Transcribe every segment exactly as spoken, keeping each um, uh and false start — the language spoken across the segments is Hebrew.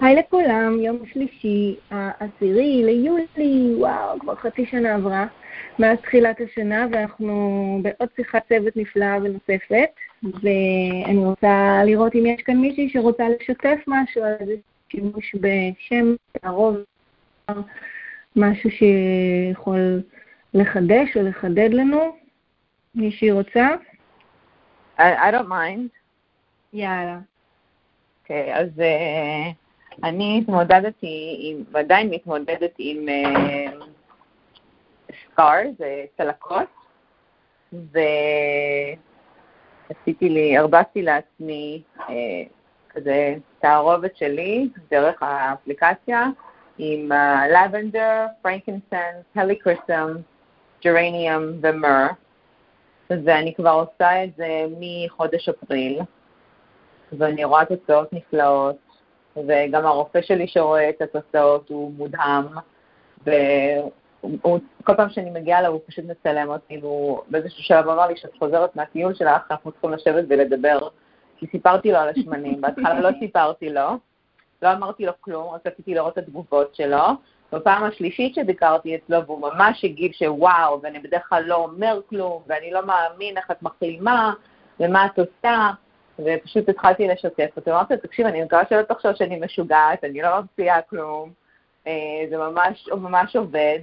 היי לכולם, יום שלישי, העשירי ליולי, וואו, כבר חצי שנה עברה מאז תחילת השנה, ואנחנו בעוד שיחת צוות נפלאה ונוספת, ואני רוצה לראות אם יש כאן מישהי שרוצה לשתף משהו על איזה שימוש בשם, הרוב, משהו שיכול לחדש או לחדד לנו, מישהי רוצה? I, I don't mind. יאללה. אוקיי, okay, אז... Uh... אני התמודדתי, ועדיין מתמודדת עם סקאר, זה צלקות, ועשיתי לי, הרבצתי לעצמי כזה תערובת שלי דרך האפליקציה עם לבנדר, פרנקנסנס, הליקריסם, ג'רניום ומר, ואני כבר עושה את זה מחודש אפריל, ואני רואה תוצאות נפלאות, וגם הרופא שלי שרואה את התוצאות הוא מודהם, וכל פעם שאני מגיעה לה הוא פשוט מצלם אותי, והוא באיזשהו שלב אמר לי שאת חוזרת מהטיול שלך, אנחנו צריכים לשבת ולדבר, כי סיפרתי לו על השמנים, בהתחלה לא סיפרתי לו, לא אמרתי לו כלום, רציתי לראות את התגובות שלו, בפעם השלישית שביקרתי אצלו, והוא ממש הגיב שוואו, ואני בדרך כלל לא אומר כלום, ואני לא מאמין איך את מחלימה, ומה את עושה, ופשוט התחלתי לשתף אותו, אמרתי, תקשיב, אני מקווה שלא תחשוב שאני משוגעת, אני לא מפציעה כלום, זה ממש, ממש עובד,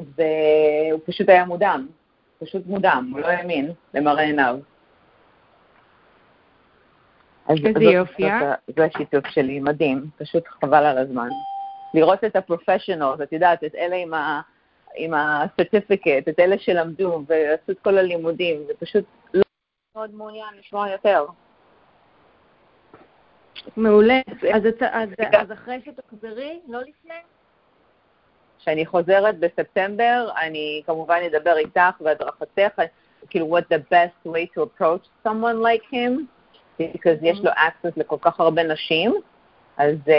והוא פשוט היה מודם, פשוט מודם, הוא לא האמין למראה עיניו. איזה יופיה. זה השיתוף שלי, מדהים, פשוט חבל על הזמן. לראות את הפרופשיונלס, את יודעת, את אלה עם ה... עם הסרטיפיקט, את אלה שלמדו ועשו את כל הלימודים, זה פשוט לא... מאוד מעוניין לשמוע יותר. מעולה. אז, אז, אז אחרי שתחזרי, לא לפני? כשאני חוזרת בספטמבר, אני כמובן אדבר איתך והדרכתך, כאילו, what the best way to approach someone like him, because mm-hmm. יש לו access לכל כך הרבה נשים, אז uh,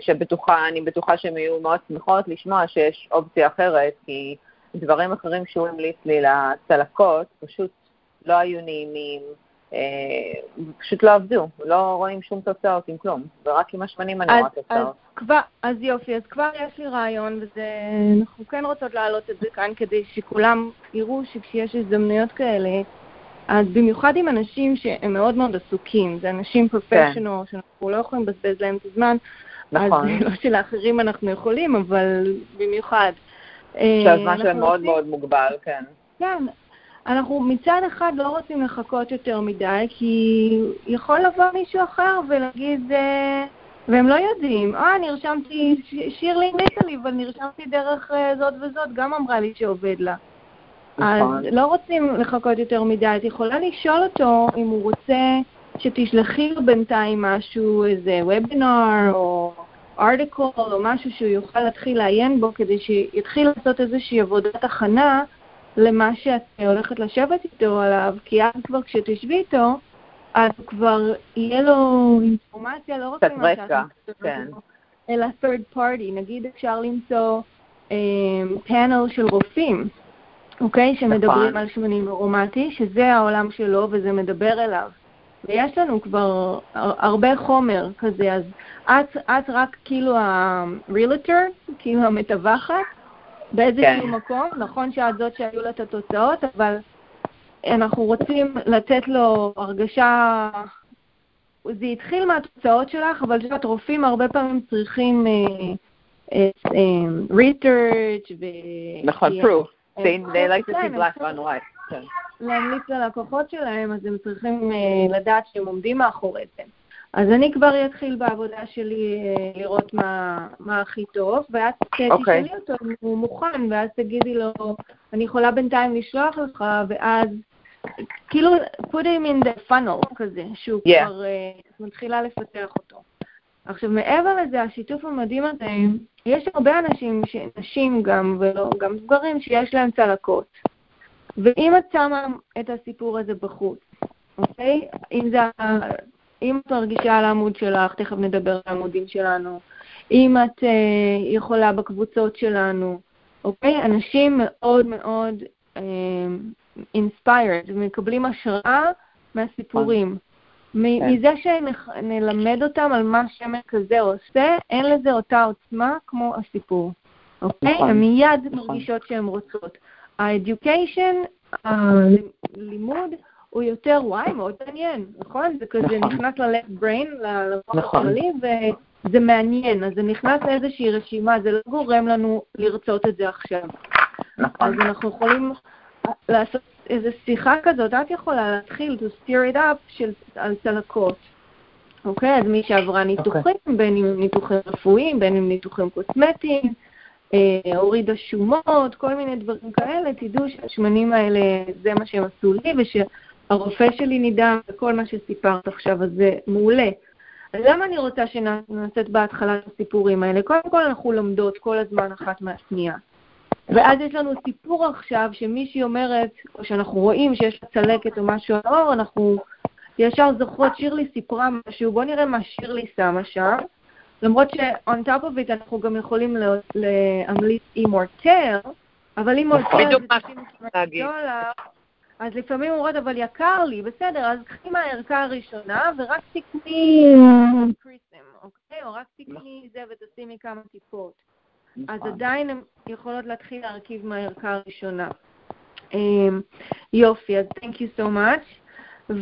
שבטוחה, אני בטוחה שהן יהיו מאוד שמחות לשמוע שיש אופציה אחרת, כי דברים אחרים שהוא המליץ לי לצלקות, פשוט לא היו נעימים, פשוט לא עבדו, לא רואים שום תוצאות עם כלום, ורק עם השמנים אני רואה תוצאות. אז יופי, אז כבר יש לי רעיון, ואנחנו כן רוצות להעלות את זה כאן, כדי שכולם יראו שכשיש הזדמנויות כאלה, אז במיוחד עם אנשים שהם מאוד מאוד עסוקים, זה אנשים פרופשיונל, שאנחנו לא יכולים לבזבז להם את הזמן, אז לא שלאחרים אנחנו יכולים, אבל במיוחד. שהזמן שלהם מאוד מאוד מוגבל, כן. כן. אנחנו מצד אחד לא רוצים לחכות יותר מדי, כי יכול לבוא מישהו אחר ולהגיד, והם לא יודעים, אה, נרשמתי, שירלי המליצה לי, אבל נרשמתי דרך זאת וזאת, גם אמרה לי שעובד לה. אז לא רוצים לחכות יותר מדי, את יכולה לשאול אותו אם הוא רוצה שתשלחי לו בינתיים משהו, איזה וובינר או ארטיקל או משהו שהוא יוכל להתחיל לעיין בו, כדי שיתחיל לעשות איזושהי עבודת הכנה, למה שאת הולכת לשבת איתו עליו, כי אז כבר כשתשבי איתו, אז כבר יהיה לו אינפורמציה, לא רק ממה שאתה כן. אלא third party, נגיד אפשר למצוא אה, פאנל של רופאים, אוקיי, שמדברים על שמנים ארומטי, שזה העולם שלו וזה מדבר אליו. ויש לנו כבר הרבה חומר כזה, אז את, את רק כאילו ה-realtor, כאילו המטווחת, באיזשהו כן. מקום, נכון שעד זאת שהיו לה את התוצאות, אבל אנחנו רוצים לתת לו הרגשה, זה התחיל מהתוצאות שלך, אבל שאת רופאים הרבה פעמים צריכים research ו... נכון, proof. They like to see black and white. להמליץ ללקוחות שלהם, אז הם צריכים לדעת שהם עומדים מאחורי זה. אז אני כבר אתחיל בעבודה שלי לראות מה, מה הכי טוב, ואז תשאלי אותו, הוא מוכן, ואז תגידי לו, אני יכולה בינתיים לשלוח לך, ואז כאילו, put him in the funnel כזה, שהוא כבר מתחילה לפתח אותו. עכשיו, מעבר לזה, השיתוף המדהים הזה, יש הרבה אנשים, נשים גם, וגם סגרים, שיש להם צלקות. ואם את שמה את הסיפור הזה בחוץ, אוקיי? אם זה... אם את מרגישה על העמוד שלך, תכף נדבר על העמודים שלנו, אם את אה, יכולה בקבוצות שלנו, אוקיי? אנשים מאוד מאוד inspired, מקבלים השראה מהסיפורים. מזה שנלמד אותם על מה שמן כזה עושה, אין לזה אותה עוצמה כמו הסיפור. אוקיי? הם מיד מרגישות שהן רוצות. ה-education, הלימוד, הוא יותר, וואי, מאוד מעניין, נכון? זה כזה נכנס ל-left brain, למוח הכללי, וזה מעניין. אז זה נכנס לאיזושהי רשימה, זה לא גורם לנו לרצות את זה עכשיו. אז אנחנו יכולים לעשות איזו שיחה כזאת, את יכולה להתחיל to steer it up על צלקות. אוקיי, אז מי שעברה ניתוחים, בין אם ניתוחים רפואיים, בין אם ניתוחים קוסמטיים, הורידה שומות, כל מיני דברים כאלה, תדעו שהשמנים האלה זה מה שהם עשו לי, ושהרופא שלי נדע וכל מה שסיפרת עכשיו, אז זה מעולה. אז למה אני רוצה שנעשית בהתחלה הסיפורים האלה? קודם כל אנחנו לומדות כל הזמן אחת מהשנייה. ואז יש לנו סיפור עכשיו שמישהי אומרת, או שאנחנו רואים שיש לה צלקת או משהו על האור, אנחנו ישר זוכרות, שירלי סיפרה משהו, בוא נראה מה שירלי שמה שם, למרות ש-on top of it אנחנו גם יכולים להמליץ אימורטר, אבל אימורטר זה תשעים דולר, אז לפעמים אומרות, אבל יקר לי, בסדר, אז קחי מהערכה הראשונה ורק תקני קריסם, אוקיי? או רק תקני זה ותשימי כמה טיפות. אז עדיין הן יכולות להתחיל להרכיב מהערכה הראשונה. יופי, אז thank you so much.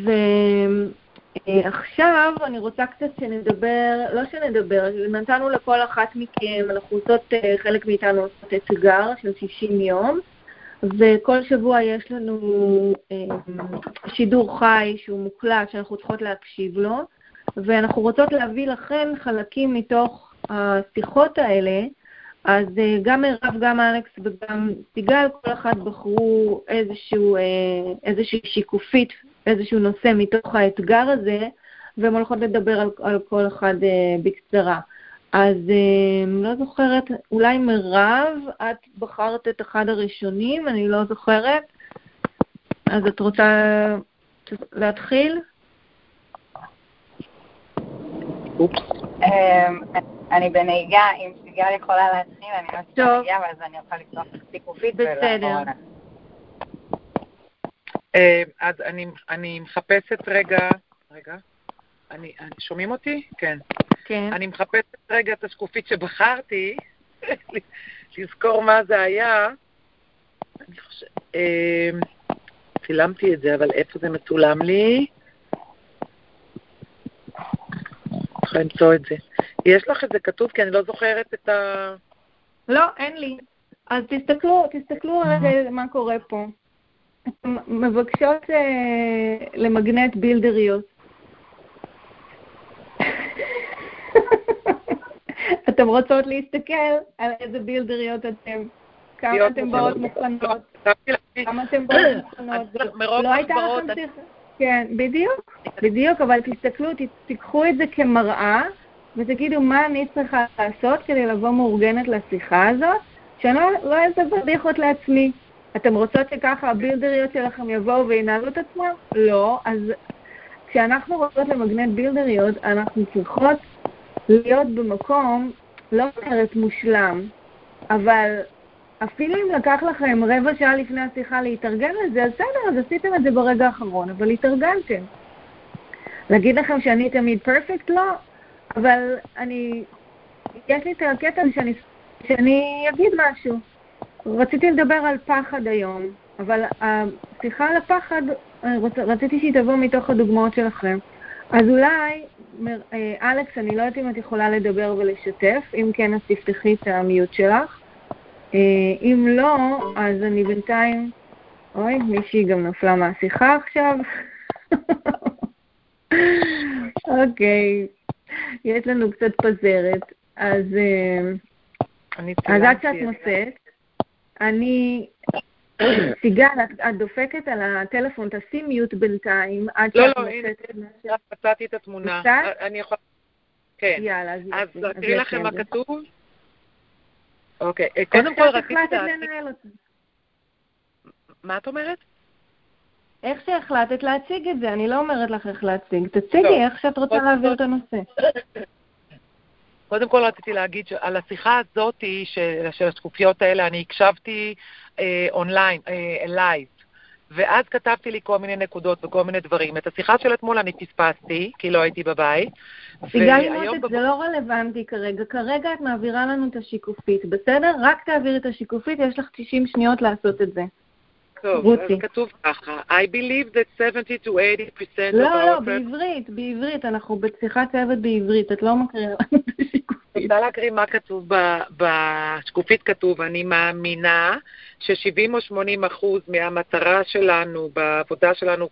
ועכשיו אני רוצה קצת שנדבר, לא שנדבר, נתנו לכל אחת מכם, אנחנו עושות, חלק מאיתנו עושות אתגר של שישים יום, וכל שבוע יש לנו שידור חי שהוא מוקלט, שאנחנו צריכות להקשיב לו, ואנחנו רוצות להביא לכם חלקים מתוך השיחות האלה, אז גם מירב, גם אלכס וגם סיגל, כל אחת בחרו איזשהו, איזושהי שיקופית, איזשהו נושא מתוך האתגר הזה, והן הולכות לדבר על, על כל אחד בקצרה. אז לא זוכרת, אולי מירב, את בחרת את אחד הראשונים, אני לא זוכרת, אז את רוצה להתחיל? אופס. אני בנהיגה, אם סיגל יכולה להתחיל, אני לא צריכה להגיע, אבל אז אני אוכל לפתוח סיכופית ולעבור עליו. אז אני מחפשת רגע, רגע, שומעים אותי? כן. אני מחפשת רגע את השקופית שבחרתי, לזכור מה זה היה. צילמתי את זה, אבל איפה זה מצולם לי? צריך למצוא את זה. יש לך את זה כתוב, כי אני לא זוכרת את ה... לא, אין לי. אז תסתכלו, תסתכלו רגע מה קורה פה. אתם מבקשות למגנט בילדריות. אתם רוצות להסתכל על איזה בילדריות אתם. כמה אתם באות מוכנות. כמה אתם באות מוכנות. לא הייתה לכם שיחה. כן, בדיוק. בדיוק, אבל תסתכלו, תיקחו את זה כמראה, ותגידו מה אני צריכה לעשות כדי לבוא מאורגנת לשיחה הזאת, שאני לא איזה בדיחות לעצמי. אתם רוצות שככה הבילדריות שלכם יבואו וינהלו את עצמם? לא. אז כשאנחנו רוצות למגנט בילדריות, אנחנו צריכות להיות במקום, לא אומרת מושלם, אבל אפילו אם לקח לכם רבע שעה לפני השיחה להתארגן לזה, אז סדר, אז עשיתם את זה ברגע האחרון, אבל התארגנתם. להגיד לכם שאני תמיד פרפקט? לא. אבל אני, יש לי את הקטע שאני, שאני אגיד משהו. רציתי לדבר על פחד היום, אבל השיחה על הפחד, רציתי שהיא תבוא מתוך הדוגמאות שלכם. אז אולי, אלכס, אני לא יודעת אם את יכולה לדבר ולשתף, אם כן, אז תפתחי את המיות שלך. אם לא, אז אני בינתיים, אוי, מישהי גם נפלה מהשיחה עכשיו. אוקיי. יש לנו קצת פזרת, אז אז עד שאת נוסעת, אני, סיגל, את דופקת על הטלפון, תעשי מיוט בינתיים, עד שאת נוסעת. לא, לא, הנה, מצאתי את התמונה. אני יכולה כן. אז תראי לכם מה כתוב. אוקיי. קודם כל רציתי... מה את אומרת? איך שהחלטת להציג את זה, אני לא אומרת לך איך להציג. תציגי איך שאת רוצה להעביר את הנושא. קודם כל רציתי להגיד שעל השיחה הזאת של השקופיות האלה, אני הקשבתי אונליין, אלייב, ואז כתבתי לי כל מיני נקודות וכל מיני דברים. את השיחה של אתמול אני פספסתי, כי לא הייתי בבית. בגלל מוטט, בב... זה לא רלוונטי כרגע. כרגע את מעבירה לנו את השיקופית, בסדר? רק תעביר את השיקופית, יש לך תשעים שניות לעשות את זה. טוב, אז כתוב ככה. I believe that seventy to eighty percent לא, of our... לא, לא, בעברית, בעברית. אנחנו בשיחת צוות בעברית. את לא מקריאה לנו את השיקופית. תודה להקריא מה כתוב בשקופית. כתוב, אני מאמינה ש-שבעים או שמונים אחוז מהמטרה שלנו, בעבודה שלנו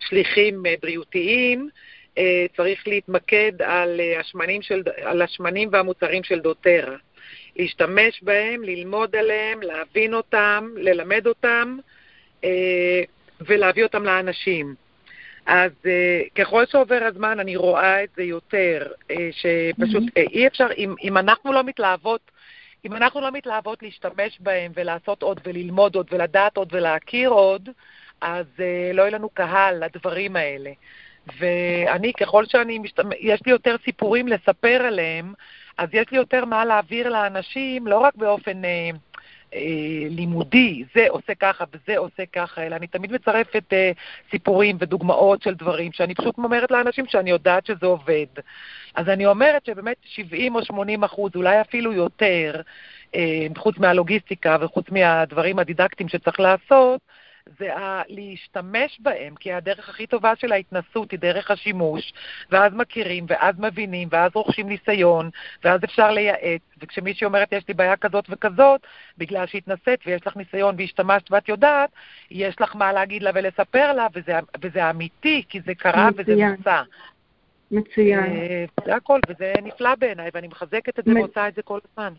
כשליחים בריאותיים, צריך להתמקד על השמנים, של, על השמנים והמוצרים של דוטרה. להשתמש בהם, ללמוד עליהם, להבין אותם, ללמד אותם, ולהביא אותם לאנשים. אז ככל שעובר הזמן אני רואה את זה יותר, שפשוט אי אפשר, אם, אם אנחנו לא מתלהבות, אם אנחנו לא מתלהבות להשתמש בהם ולעשות עוד וללמוד עוד ולדעת עוד ולהכיר עוד, אז לא יהיה לנו קהל לדברים האלה. ואני, ככל שאני משתמש, יש לי יותר סיפורים לספר עליהם, אז יש לי יותר מה להעביר לאנשים, לא רק באופן אה, אה, לימודי, זה עושה ככה וזה עושה ככה, אלא אני תמיד מצרפת אה, סיפורים ודוגמאות של דברים, שאני פשוט אומרת לאנשים שאני יודעת שזה עובד. אז אני אומרת שבאמת שבעים או שמונים אחוז, אולי אפילו יותר, אה, חוץ מהלוגיסטיקה וחוץ מהדברים הדידקטיים שצריך לעשות, זה להשתמש בהם, כי הדרך הכי טובה של ההתנסות היא דרך השימוש, ואז מכירים, ואז מבינים, ואז רוכשים ניסיון, ואז אפשר לייעץ, וכשמישהי אומרת יש לי בעיה כזאת וכזאת, בגלל שהתנסית ויש לך ניסיון והשתמשת ואת יודעת, יש לך מה להגיד לה ולספר לה, וזה, וזה אמיתי, כי זה קרה וזה נוצא. מצוין. זה הכל, וזה נפלא בעיניי, ואני מחזקת את זה ועושה את זה כל הזמן.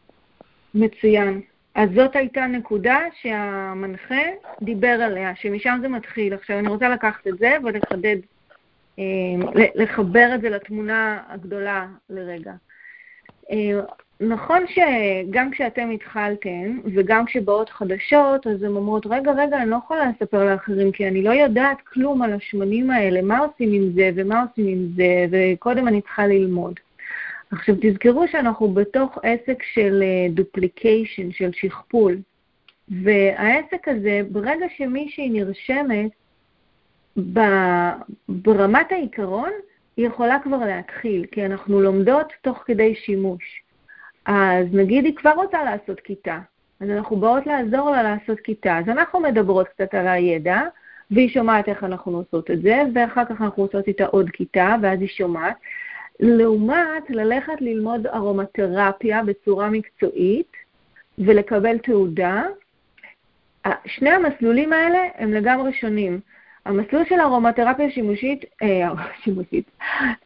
מצוין. אז זאת הייתה נקודה שהמנחה דיבר עליה, שמשם זה מתחיל. עכשיו אני רוצה לקחת את זה ולחדד, לחבר את זה לתמונה הגדולה לרגע. נכון שגם כשאתם התחלתם וגם כשבאות חדשות, אז הן אומרות, רגע, רגע, אני לא יכולה לספר לאחרים, כי אני לא יודעת כלום על השמנים האלה, מה עושים עם זה ומה עושים עם זה, וקודם אני צריכה ללמוד. עכשיו תזכרו שאנחנו בתוך עסק של דופליקיישן, של שכפול, והעסק הזה ברגע שמישהי נרשמת ברמת העיקרון, היא יכולה כבר להתחיל, כי אנחנו לומדות תוך כדי שימוש. אז נגיד היא כבר רוצה לעשות כיתה, אז אנחנו באות לעזור לה לעשות כיתה, אז אנחנו מדברות קצת על הידע, והיא שומעת איך אנחנו עושות את זה, ואחר כך אנחנו עושות איתה עוד כיתה, ואז היא שומעת, לעומת ללכת ללמוד ארומתרפיה בצורה מקצועית ולקבל תעודה. שני המסלולים האלה הם לגמרי שונים. המסלול של ארומתרפיה שימושית, אה, שימושית,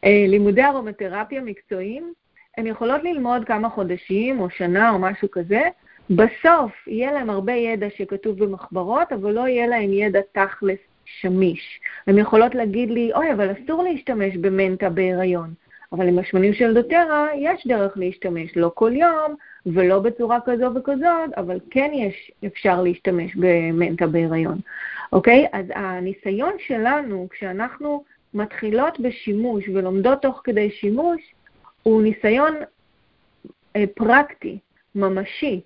אה, לימודי ארומתרפיה מקצועיים, הם יכולות ללמוד כמה חודשים או שנה או משהו כזה. בסוף יהיה להם הרבה ידע שכתוב במחברות, אבל לא יהיה להם ידע תכלס שמיש. הם יכולות להגיד לי, אוי, אבל אסור להשתמש במנטה בהיריון. אבל עם השמנים של דוטרה יש דרך להשתמש, לא כל יום ולא בצורה כזו וכזאת, אבל כן יש אפשר להשתמש במנטה בהיריון. אוקיי? אז הניסיון שלנו, כשאנחנו מתחילות בשימוש ולומדות תוך כדי שימוש, הוא ניסיון אה, פרקטי, ממשי,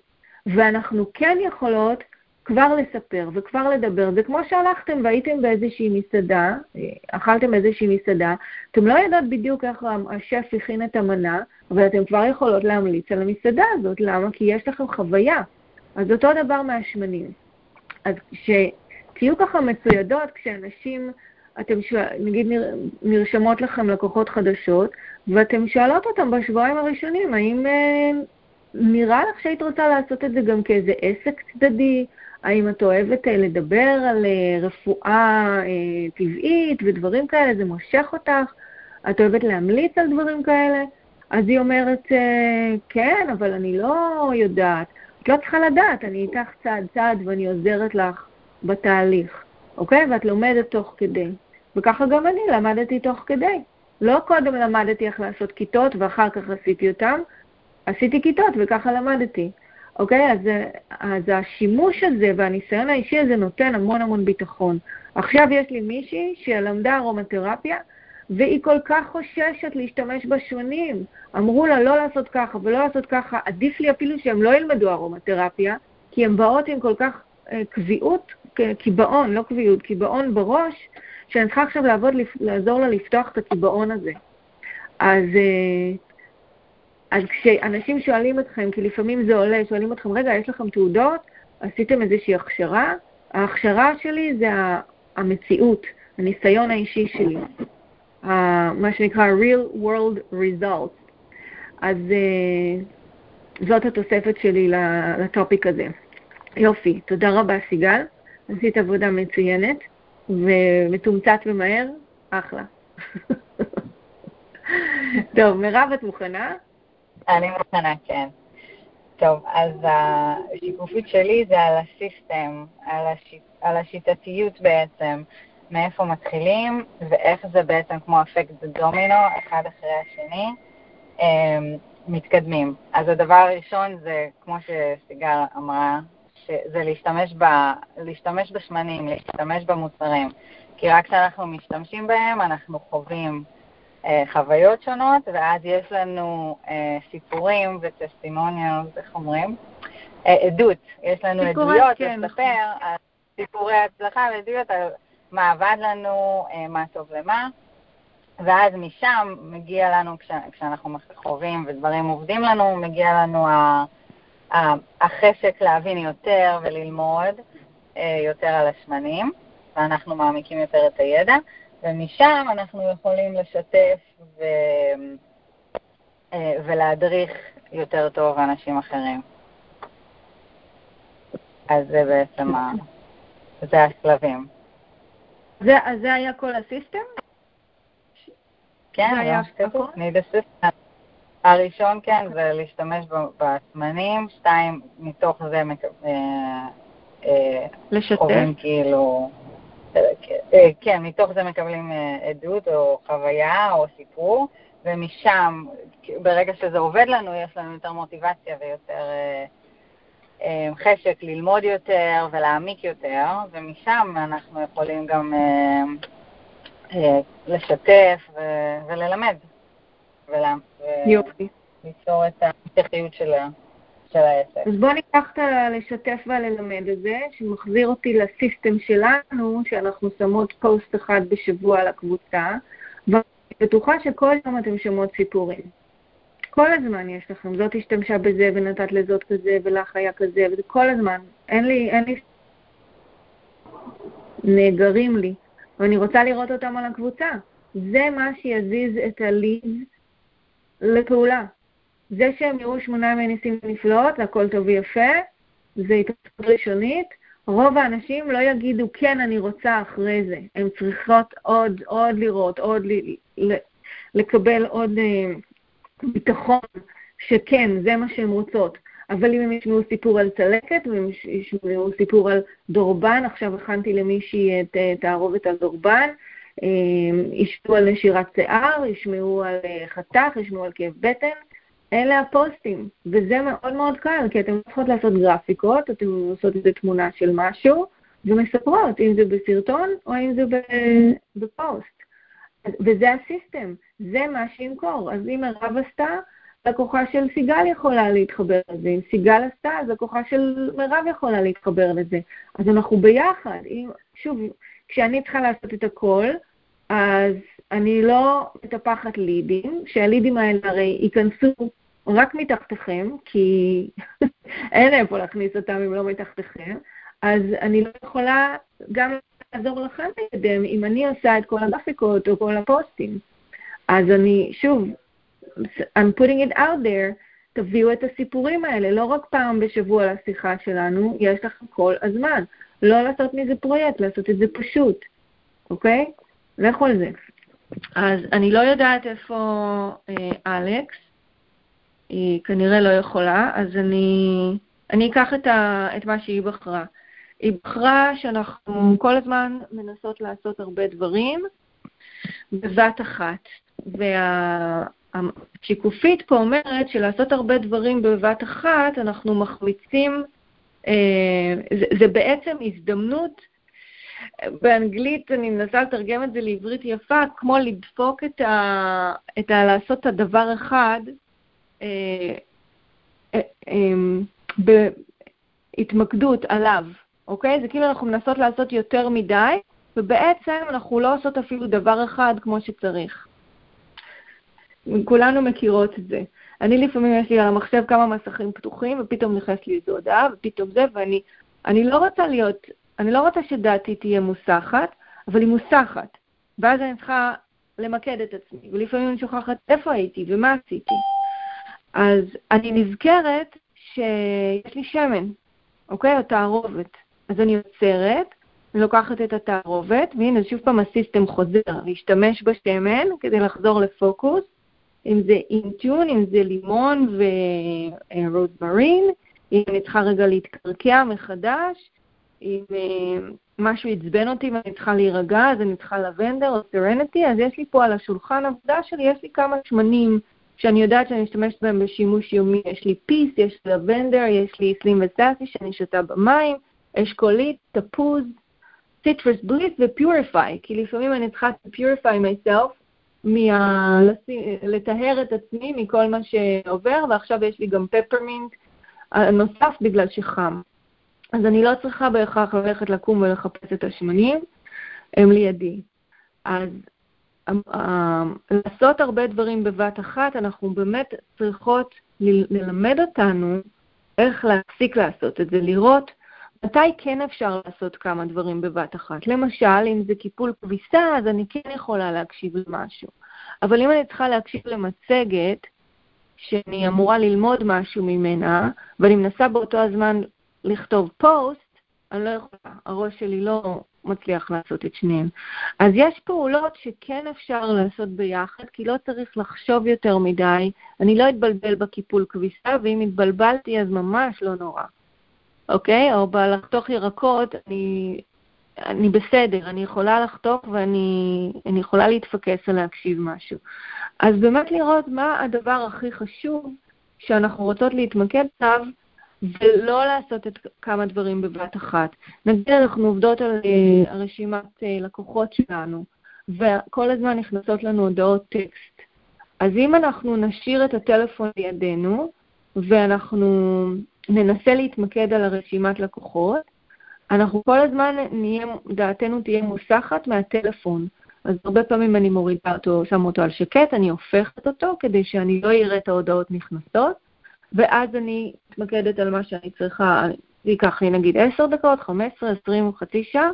ואנחנו כן יכולות כבר לספר וכבר לדבר. זה כמו שהלכתם והייתם באיזושהי מסעדה, אכלתם איזושהי מסעדה, אתם לא יודעות בדיוק איך השף הכין את המנה, אבל אתם כבר יכולות להמליץ על המסעדה הזאת. למה? כי יש לכם חוויה. אז אותו דבר מהשמנים. אז שתהיו ככה מצוידות, כשאנשים, אתם שואל, נגיד נרשמות לכם לקוחות חדשות, ואתם שואלות אותם בשבועיים הראשונים, האם נראה לך שהיית רוצה לעשות את זה גם כאיזה עסק צדדי, האם את אוהבת לדבר על רפואה טבעית ודברים כאלה, זה מושך אותך, את אוהבת להמליץ על דברים כאלה, אז היא אומרת, כן, אבל אני לא יודעת, את לא צריכה לדעת, אני איתך צעד צעד ואני עוזרת לך בתהליך, אוקיי? ואת לומדת תוך כדי, וככה גם אני למדתי תוך כדי, לא קודם למדתי איך לעשות כיתות ואחר כך עשיתי אותם, עשיתי כיתות וככה למדתי. אוקיי? אז, אז השימוש הזה והניסיון האישי הזה נותן המון המון ביטחון. עכשיו יש לי מישהי שלמדה ארומתרפיה, והיא כל כך חוששת להשתמש בשונים. אמרו לה לא לעשות ככה ולא לעשות ככה, עדיף לי אפילו שהם לא ילמדו ארומתרפיה, כי הם באות עם כל כך אה, קביעות, קיבעון, לא קביעות, קיבעון בראש, שאני צריכה עכשיו לעבוד, לעזור לה לפתוח את הקיבעון הזה. אז, אה, אז כשאנשים שואלים אתכם, כי לפעמים זה עולה, שואלים אתכם, רגע, יש לכם תעודות? עשיתם איזושהי הכשרה? ההכשרה שלי זה המציאות, הניסיון האישי שלי. Uh, מה שנקרא real world results. אז uh, זאת התוספת שלי לטופיק הזה. יופי, תודה רבה סיגל, עשית עבודה מצוינת ומתומצת ומהר, אחלה. טוב, מירב, את מוכנה? אני מוכנה, כן. טוב, אז השיקופית שלי זה על הסיסטם, על, הש... על השיטתיות בעצם, מאיפה מתחילים, ואיך זה בעצם כמו אפקט דומינו, אחד אחרי השני, מתקדמים. אז הדבר הראשון זה, כמו שסיגל אמרה, זה להשתמש, ב, להשתמש בשמנים, להשתמש במוצרים. כי רק כשאנחנו משתמשים בהם, אנחנו חווים חוויות שונות, ואז יש לנו סיפורים וטסטימוניאל, איך אומרים? עדות. יש לנו עדויות לספר, סיפורי הצלחה ועדויות על... מה עבד לנו, מה טוב למה, ואז משם מגיע לנו, כשאנחנו חווים ודברים עובדים לנו, מגיע לנו החשק להבין יותר וללמוד יותר על השמנים, ואנחנו מעמיקים יותר את הידע, ומשם אנחנו יכולים לשתף ו... ולהדריך יותר טוב אנשים אחרים. אז זה בעצם ה... זה השלבים. זה, אז זה היה כל הסיסטם? כן, זה היה כתוב. ניד הסיסטם. הראשון, כן, זה להשתמש בשמנים, שתיים, מתוך זה קוראים כאילו... כן, מתוך זה מקבלים עדות או חוויה או סיפור, ומשם, ברגע שזה עובד לנו, יש לנו יותר מוטיבציה ויותר... חשק ללמוד יותר ולהעמיק יותר, ומשם אנחנו יכולים גם אה, אה, לשתף ו- וללמד ולה- וליצור את ההמשכיות של, של העסק. אז בוא ניקח את לשתף וללמד הזה, שמחזיר אותי לסיסטם שלנו, שאנחנו שמות פוסט אחד בשבוע על הקבוצה, ואני בטוחה שכל יום אתם שמות סיפורים. כל הזמן יש לכם, זאת השתמשה בזה ונתת לזאת כזה ולך היה כזה, וכל הזמן, אין לי, אין לי, נאגרים לי, ואני רוצה לראות אותם על הקבוצה. זה מה שיזיז את הליד לפעולה. זה שהם יראו שמונה מניסים נפלאות, הכל טוב ויפה, זה התפתחות ראשונית, רוב האנשים לא יגידו, כן, אני רוצה אחרי זה. הם צריכות עוד, עוד לראות, עוד לקבל עוד... ביטחון שכן, זה מה שהן רוצות. אבל אם הם ישמעו סיפור על צלקת, ואם ישמעו סיפור על דורבן, עכשיו הכנתי למישהי את תערובת על דורבן, ישמעו על נשירת שיער, ישמעו על חתך, ישמעו על כאב בטן, אלה הפוסטים. וזה מאוד מאוד קל, כי אתם צריכות לעשות גרפיקות, אתם עושות איזו תמונה של משהו, ומספרות, אם זה בסרטון או אם זה בפוסט. וזה הסיסטם, זה מה שימכור. אז אם הרב עשתה, לקוחה של סיגל יכולה להתחבר לזה. אם סיגל עשתה, אז לקוחה של מרב יכולה להתחבר לזה. אז אנחנו ביחד. אם, שוב, כשאני צריכה לעשות את הכל, אז אני לא מטפחת לידים, שהלידים האלה הרי ייכנסו רק מתחתכם, כי אין איפה להכניס אותם אם לא מתחתכם, אז אני לא יכולה גם... לעזור לכם בידם, אם אני עושה את כל הגרפיקות או כל הפוסטים. אז אני, שוב, I'm putting it out there, תביאו את הסיפורים האלה, לא רק פעם בשבוע לשיחה שלנו, יש לכם כל הזמן. לא לעשות מזה פרויקט, לעשות את זה פשוט. אוקיי? לכו על זה. אז אני לא יודעת איפה אה, אלכס, היא כנראה לא יכולה, אז אני, אני אקח את, ה, את מה שהיא בחרה. היא בחרה שאנחנו כל הזמן מנסות לעשות הרבה דברים בבת אחת. והשיקופית פה אומרת שלעשות הרבה דברים בבת אחת, אנחנו מחמיצים, זה, זה בעצם הזדמנות, באנגלית אני מנסה לתרגם את זה לעברית יפה, כמו לדפוק את ה... את ה... לעשות את הדבר אחד, בהתמקדות עליו, אוקיי? זה כאילו אנחנו מנסות לעשות יותר מדי, ובעצם אנחנו לא עושות אפילו דבר אחד כמו שצריך. כולנו מכירות את זה. אני לפעמים יש לי על המחשב כמה מסכים פתוחים, ופתאום נכנס לי איזו הודעה, ופתאום זה, ואני אני לא רוצה להיות, אני לא רוצה שדעתי תהיה מוסחת, אבל היא מוסחת. ואז אני צריכה למקד את עצמי, ולפעמים אני שוכחת איפה הייתי ומה עשיתי. אז אני נזכרת שיש לי שמן, אוקיי? או תערובת. אז אני יוצרת, אני לוקחת את התערובת, והנה, שוב פעם הסיסטם חוזר, להשתמש בשמן כדי לחזור לפוקוס, אם זה אינטיון, אם זה לימון ורוזמרין, אם אני צריכה רגע להתקרקע מחדש, אם משהו יצבן אותי ואני צריכה להירגע, אז אני צריכה לבנדר או סרניטי, אז יש לי פה על השולחן עבודה שלי, יש לי כמה שמנים שאני יודעת שאני משתמשת בהם בשימוש יומי, יש לי פיס, יש לי לבנדר, יש לי סלים וסאסי שאני שותה במים, אשכולית, תפוז, סיטרוס בליס ופיוריפיי, כי לפעמים אני צריכה פיוריפיי מייסלף, מה... לטהר את עצמי מכל מה שעובר, ועכשיו יש לי גם פפרמינט נוסף בגלל שחם. אז אני לא צריכה בהכרח ללכת לקום ולחפש את השמנים, הם לידי. אז לעשות הרבה דברים בבת אחת, אנחנו באמת צריכות ללמד אותנו איך להפסיק לעשות את זה, לראות מתי כן אפשר לעשות כמה דברים בבת אחת. למשל, אם זה קיפול כביסה, אז אני כן יכולה להקשיב למשהו. אבל אם אני צריכה להקשיב למצגת, שאני אמורה ללמוד משהו ממנה, ואני מנסה באותו הזמן לכתוב פוסט, אני לא יכולה, הראש שלי לא מצליח לעשות את שניהם. אז יש פעולות שכן אפשר לעשות ביחד, כי לא צריך לחשוב יותר מדי. אני לא אתבלבל בקיפול כביסה, ואם התבלבלתי אז ממש לא נורא. אוקיי? או בלחתוך ירקות, אני, אני בסדר, אני יכולה לחתוך ואני אני יכולה להתפקס ולהקשיב משהו. אז באמת לראות מה הדבר הכי חשוב שאנחנו רוצות להתמקד עליו, ולא לעשות את כמה דברים בבת אחת. נגיד אנחנו עובדות על רשימת לקוחות שלנו, וכל הזמן נכנסות לנו הודעות טקסט. אז אם אנחנו נשאיר את הטלפון לידינו, ואנחנו ננסה להתמקד על הרשימת לקוחות, אנחנו כל הזמן נהיה, דעתנו תהיה מוסחת מהטלפון. אז הרבה פעמים אני מורידה אותו, שם אותו על שקט, אני הופכת אותו כדי שאני לא אראה את ההודעות נכנסות, ואז אני מתמקדת על מה שאני צריכה, זה ייקח לי נגיד עשר דקות, חמש עשרה, עשרים וחצי שעה,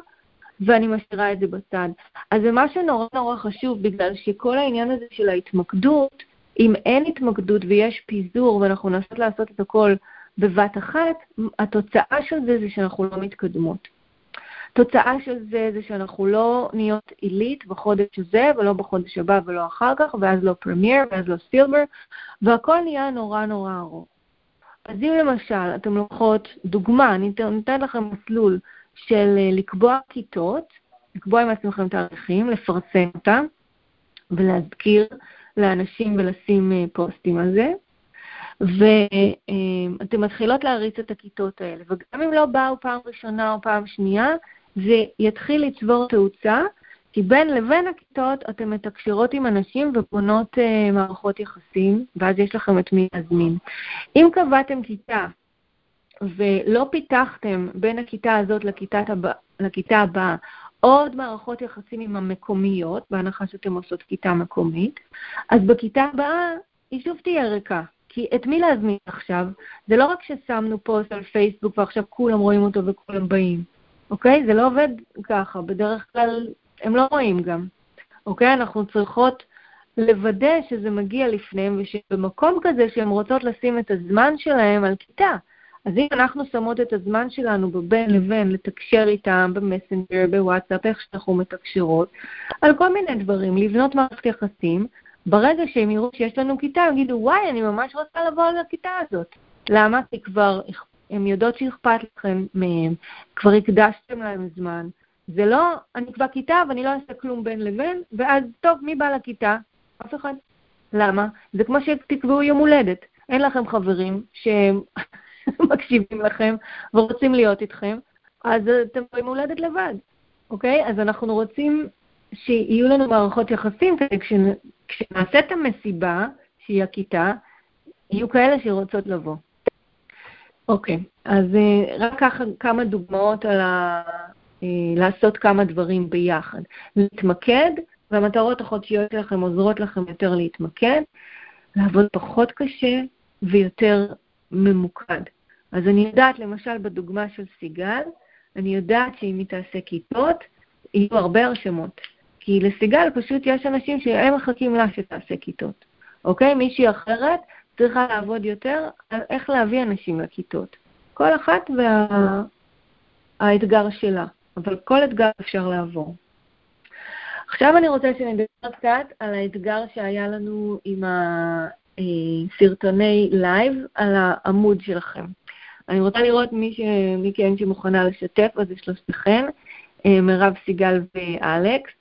ואני משאירה את זה בצד. אז זה משהו נורא נורא חשוב, בגלל שכל העניין הזה של ההתמקדות, אם אין התמקדות ויש פיזור ואנחנו ננסות לעשות את הכל בבת אחת, התוצאה של זה זה שאנחנו לא מתקדמות. התוצאה של זה זה שאנחנו לא נהיות עילית בחודש הזה, ולא בחודש הבא ולא אחר כך, ואז לא פרמייר, ואז לא סילבר, והכל נהיה נורא נורא ארוך. אז אם למשל אתם לוקחות דוגמה, אני נותנת לכם מסלול של לקבוע כיתות, לקבוע עם עצמכם תאריכים, לפרסם אותם, ולהזכיר לאנשים ולשים פוסטים על זה, ואתם מתחילות להריץ את הכיתות האלה, וגם אם לא באו פעם ראשונה או פעם שנייה, זה יתחיל לצבור תאוצה, כי בין לבין הכיתות אתם מתקשרות עם אנשים ובונות מערכות יחסים, ואז יש לכם את מי להזמין. אם קבעתם כיתה ולא פיתחתם בין הכיתה הזאת לכיתה הבאה, עוד מערכות יחסים עם המקומיות, בהנחה שאתם עושות כיתה מקומית, אז בכיתה הבאה היא שוב תהיה ריקה. כי את מי להזמין עכשיו? זה לא רק ששמנו פוסט על פייסבוק ועכשיו כולם רואים אותו וכולם באים. אוקיי? זה לא עובד ככה. בדרך כלל הם לא רואים גם. אוקיי? אנחנו צריכות לוודא שזה מגיע לפניהם, ושבמקום כזה שהם רוצות לשים את הזמן שלהם על כיתה. אז אם אנחנו שמות את הזמן שלנו בבין לבין לתקשר איתם במסנג'ר, בוואטסאפ, איך שאנחנו מתקשרות, על כל מיני דברים, לבנות מערכת יחסים, ברגע שהם יראו שיש לנו כיתה, הם יגידו, וואי, אני ממש רוצה לבוא על הכיתה הזאת. למה? כי כבר, הם יודעות שאכפת לכם מהם, כבר הקדשתם להם זמן. זה לא, אני כבר כיתה ואני לא אעשה כלום בין לבין, ואז טוב, מי בא לכיתה? אף אחד. למה? זה כמו שתקבעו יום הולדת. אין לכם חברים שהם מקשיבים לכם ורוצים להיות איתכם, אז אתם יום הולדת לבד. אוקיי? אז אנחנו רוצים שיהיו לנו מערכות יחסים, כשנעשה את המסיבה, שהיא הכיתה, יהיו כאלה שרוצות לבוא. אוקיי, אז רק כמה דוגמאות על ה... לעשות כמה דברים ביחד. להתמקד, והמטרות החודשיות שלכם עוזרות לכם יותר להתמקד, לעבוד פחות קשה ויותר ממוקד. אז אני יודעת, למשל בדוגמה של סיגל, אני יודעת שאם היא תעשה כיתות, יהיו הרבה הרשמות. כי לסיגל פשוט יש אנשים שהם מחכים לה שתעשה כיתות. אוקיי? מישהי אחרת צריכה לעבוד יותר על איך להביא אנשים לכיתות. כל אחת והאתגר שלה. אבל כל אתגר אפשר לעבור. עכשיו אני רוצה שנדבר קצת על האתגר שהיה לנו עם הסרטוני לייב על העמוד שלכם. אני רוצה לראות מי, ש... מי כן שמוכנה לשתף, אז יש לו סכן, מרב, סיגל ואלכס.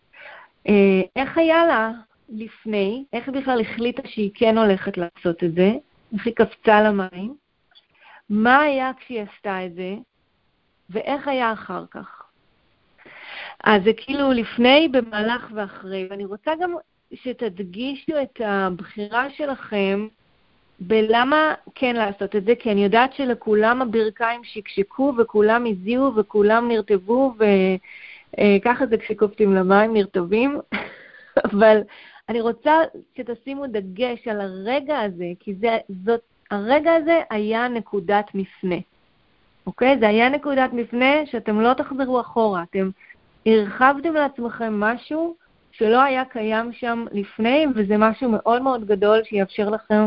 איך היה לה לפני, איך בכלל החליטה שהיא כן הולכת לעשות את זה, איך היא קפצה למים, מה היה כשהיא עשתה את זה, ואיך היה אחר כך. אז זה כאילו לפני, במהלך ואחרי, ואני רוצה גם שתדגישו את הבחירה שלכם בלמה כן לעשות את זה, כי אני יודעת שלכולם הברכיים שקשקו וכולם הזיעו וכולם נרטבו, וככה זה כשקופצים למים, נרטבים, אבל אני רוצה שתשימו דגש על הרגע הזה, כי זה, זאת, הרגע הזה היה נקודת מפנה. אוקיי? זה היה נקודת מפנה שאתם לא תחזרו אחורה, אתם הרחבתם לעצמכם משהו שלא היה קיים שם לפני, וזה משהו מאוד מאוד גדול שיאפשר לכם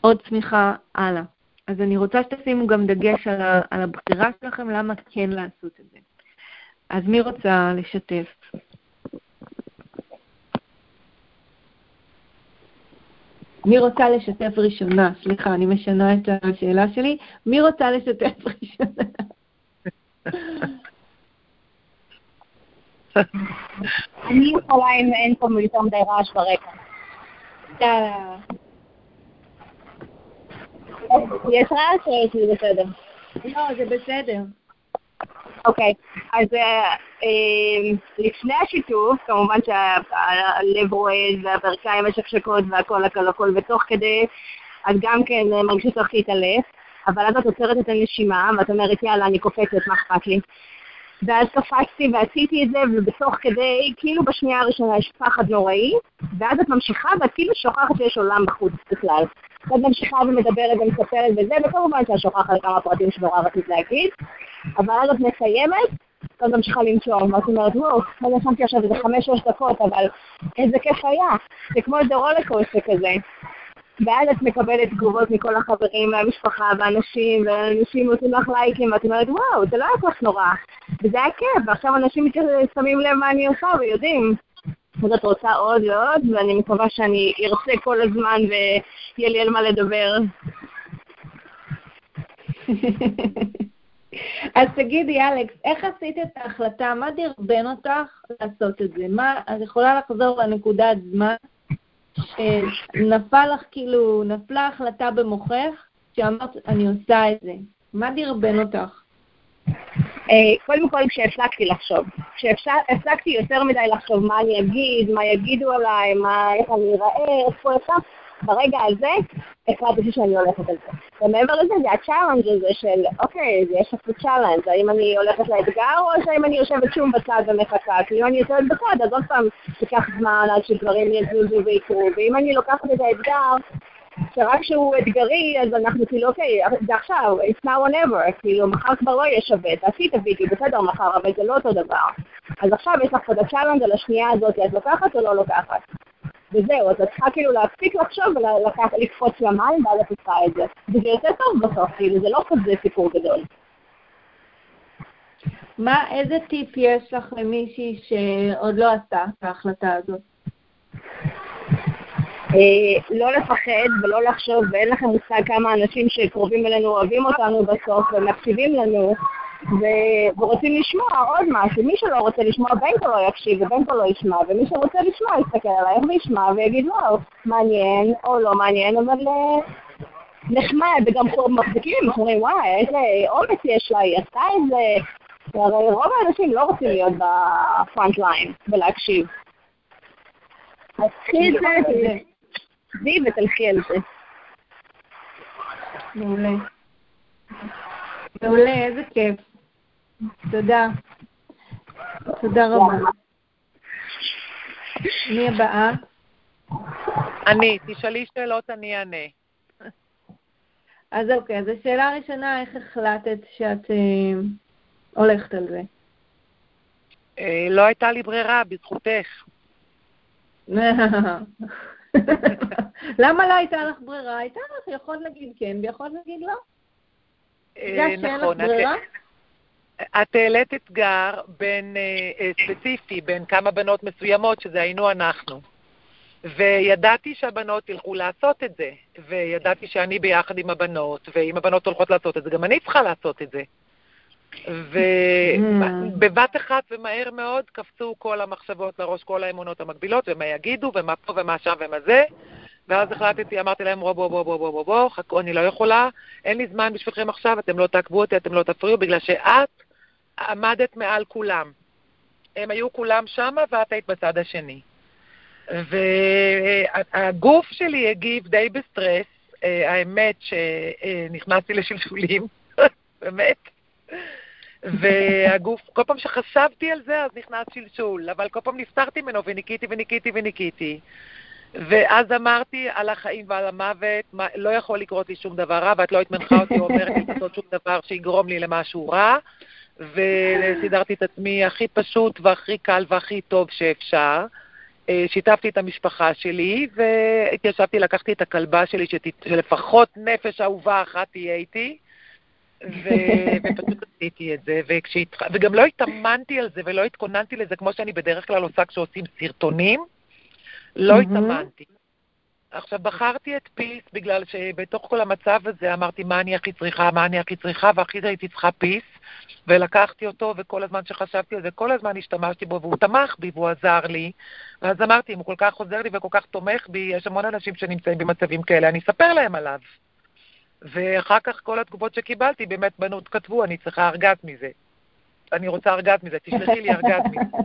עוד צמיחה הלאה. אז אני רוצה שתשימו גם דגש על, ה, על הבחירה שלכם, למה כן לעשות את זה. אז מי רוצה לשתף? מי רוצה לשתף ראשונה? סליחה, אני משנה את השאלה שלי. מי רוצה לשתף ראשונה? אני יכולה אם אין פה מלטום די רעש ברקע. יאללה. יש רעש או יש לי בסדר? לא, זה בסדר. אוקיי, אז לפני השיתוף, כמובן שהלב רועד והברכיים השקשקות והכל הכל הכל, ותוך כדי, אז גם כן מרגישה שצריך להתעלף, אבל אז את עוצרת את הנשימה, ואת אומרת, יאללה, אני קופצת, מה אכפת לי? ואז קפצתי ועשיתי את זה, ובתוך כדי, כאילו בשנייה הראשונה יש פחד נוראי, ואז את ממשיכה, ואת כאילו שוכחת שיש עולם בחוץ בכלל. ואת ממשיכה ומדברת ומספרת וזה, וכמובן שאת שוכחת על כמה פרטים שנורא רצית להגיד, אבל אז את מסיימת, ואת ממשיכה למצוא, ואת אומרת, וואו, אני שמתי עכשיו איזה חמש-שש דקות, אבל איזה כיף היה, זה כמו איזה רולקוסטר כזה. ואז את מקבלת תגובות מכל החברים והמשפחה והאנשים, ואנשים עושים לך לייקים, ואת אומרת, וואו, זה לא היה כך נורא, וזה היה כיף, ועכשיו אנשים שמים לב מה אני עושה ויודעים. אז את רוצה עוד ועוד, ואני מקווה שאני ארצה כל הזמן ויהיה לי על מה לדבר. אז תגידי, אלכס, איך עשית את ההחלטה? מה דרבן אותך לעשות את זה? מה, את יכולה לחזור לנקודת זמן? נפל לך, כאילו, נפלה החלטה במוחך, שאמרת, אני עושה את זה. מה דרבן אותך? קודם כל, כשהפסקתי לחשוב. כשהפסקתי יותר מדי לחשוב מה אני אגיד, מה יגידו עליי, איך אני אראה, איפה איפה, ברגע הזה, החלטתי שאני הולכת על זה. ומעבר לזה, זה הצ'אלנג' הזה של, אוקיי, יש אפילו צ'אלנג', האם אני הולכת לאתגר, או האם אני יושבת שום בצד ומחכה, כי אם אני יושבת בצד, אז עוד פעם תיקח זמן עד שדברים יזוזו ויקרו, ואם אני לוקחת את האתגר, שרק שהוא אתגרי, אז אנחנו כאילו, אוקיי, זה עכשיו, it's now or never, כאילו, מחר כבר לא יהיה שווה, תעשי את הווידאו, בסדר מחר, אבל זה לא אותו דבר. אז עכשיו יש לך את הצ'אלנג' על השנייה הזאת, את לוקחת או לא לוקחת? וזהו, אז את צריכה כאילו להפסיק לחשוב ולקפוץ למים ועד את צריכה את זה. וזה יותר טוב בסוף, כאילו, זה לא כזה סיפור גדול. מה, איזה טיפ יש לך למישהי שעוד לא עשתה את ההחלטה הזאת? לא לפחד ולא לחשוב, ואין לכם מושג כמה אנשים שקרובים אלינו אוהבים אותנו בסוף ומקשיבים לנו, ורוצים לשמוע עוד משהו, מי שלא רוצה לשמוע בין פה לא יקשיב ובין פה לא ישמע, ומי שרוצה לשמוע יסתכל עלייך וישמע ויגיד וואו, מעניין או לא מעניין, אבל נחמד, וגם מחזיקים, אנחנו אומרים וואי, איזה אומץ יש לה, היא עשתה את זה, הרי רוב האנשים לא רוצים להיות בפרונט ליין ולהקשיב. אז קחי את זה, תביא ותלכי על זה. מעולה. מעולה, איזה כיף. תודה. תודה רבה. מי הבאה? אני, תשאלי שאלות, אני אענה. אז אוקיי, אז השאלה הראשונה, איך החלטת שאת הולכת על זה? לא הייתה לי ברירה, בזכותך. למה לא הייתה לך ברירה? הייתה לך, יכול להגיד כן, ויכול להגיד לא. נכון, את העלית אתגר בין ספציפי, בין כמה בנות מסוימות, שזה היינו אנחנו. וידעתי שהבנות ילכו לעשות את זה, וידעתי שאני ביחד עם הבנות, ואם הבנות הולכות לעשות את זה, גם אני צריכה לעשות את זה. ובבת אחת ומהר מאוד קפצו כל המחשבות לראש, כל האמונות המקבילות, ומה יגידו, ומה פה, ומה שם, ומה זה. ואז החלטתי, אמרתי להם, בוא, בוא, בוא, בוא, בוא, בוא, חכו, אני לא יכולה, אין לי זמן בשבילכם עכשיו, אתם לא תעקבו אותי, אתם לא תפריעו, בגלל שאת עמדת מעל כולם. הם היו כולם שמה, ואת היית בצד השני. והגוף שלי הגיב די בסטרס, האמת שנכנסתי לשלשולים, באמת. והגוף, כל פעם שחשבתי על זה, אז נכנס שלשול, אבל כל פעם נפטרתי ממנו וניקיתי וניקיתי וניקיתי. ואז אמרתי על החיים ועל המוות, מה, לא יכול לקרות לי שום דבר רע, ואת לא התמנחה אותי ואומרת לי לעשות שום דבר שיגרום לי למשהו רע, וסידרתי את עצמי הכי פשוט והכי קל והכי טוב שאפשר, שיתפתי את המשפחה שלי, והתיישבתי, לקחתי את הכלבה שלי, שלפחות נפש אהובה אחת תהיה איתי, ופשוט עשיתי את זה, וגם לא התאמנתי על זה ולא התכוננתי לזה, כמו שאני בדרך כלל עושה כשעושים סרטונים, לא התאמנתי. עכשיו, בחרתי את פיס בגלל שבתוך כל המצב הזה אמרתי מה אני הכי צריכה, מה אני הכי צריכה, והכי הייתי צריכה פיס, ולקחתי אותו, וכל הזמן שחשבתי על זה, כל הזמן השתמשתי בו, והוא תמך בי, והוא עזר לי, ואז אמרתי, אם הוא כל כך עוזר לי וכל כך תומך בי, יש המון אנשים שנמצאים במצבים כאלה, אני אספר להם עליו. ואחר כך כל התגובות שקיבלתי, באמת בנות כתבו, אני צריכה ארגז מזה. אני רוצה ארגז מזה, תשלחי לי ארגז מזה.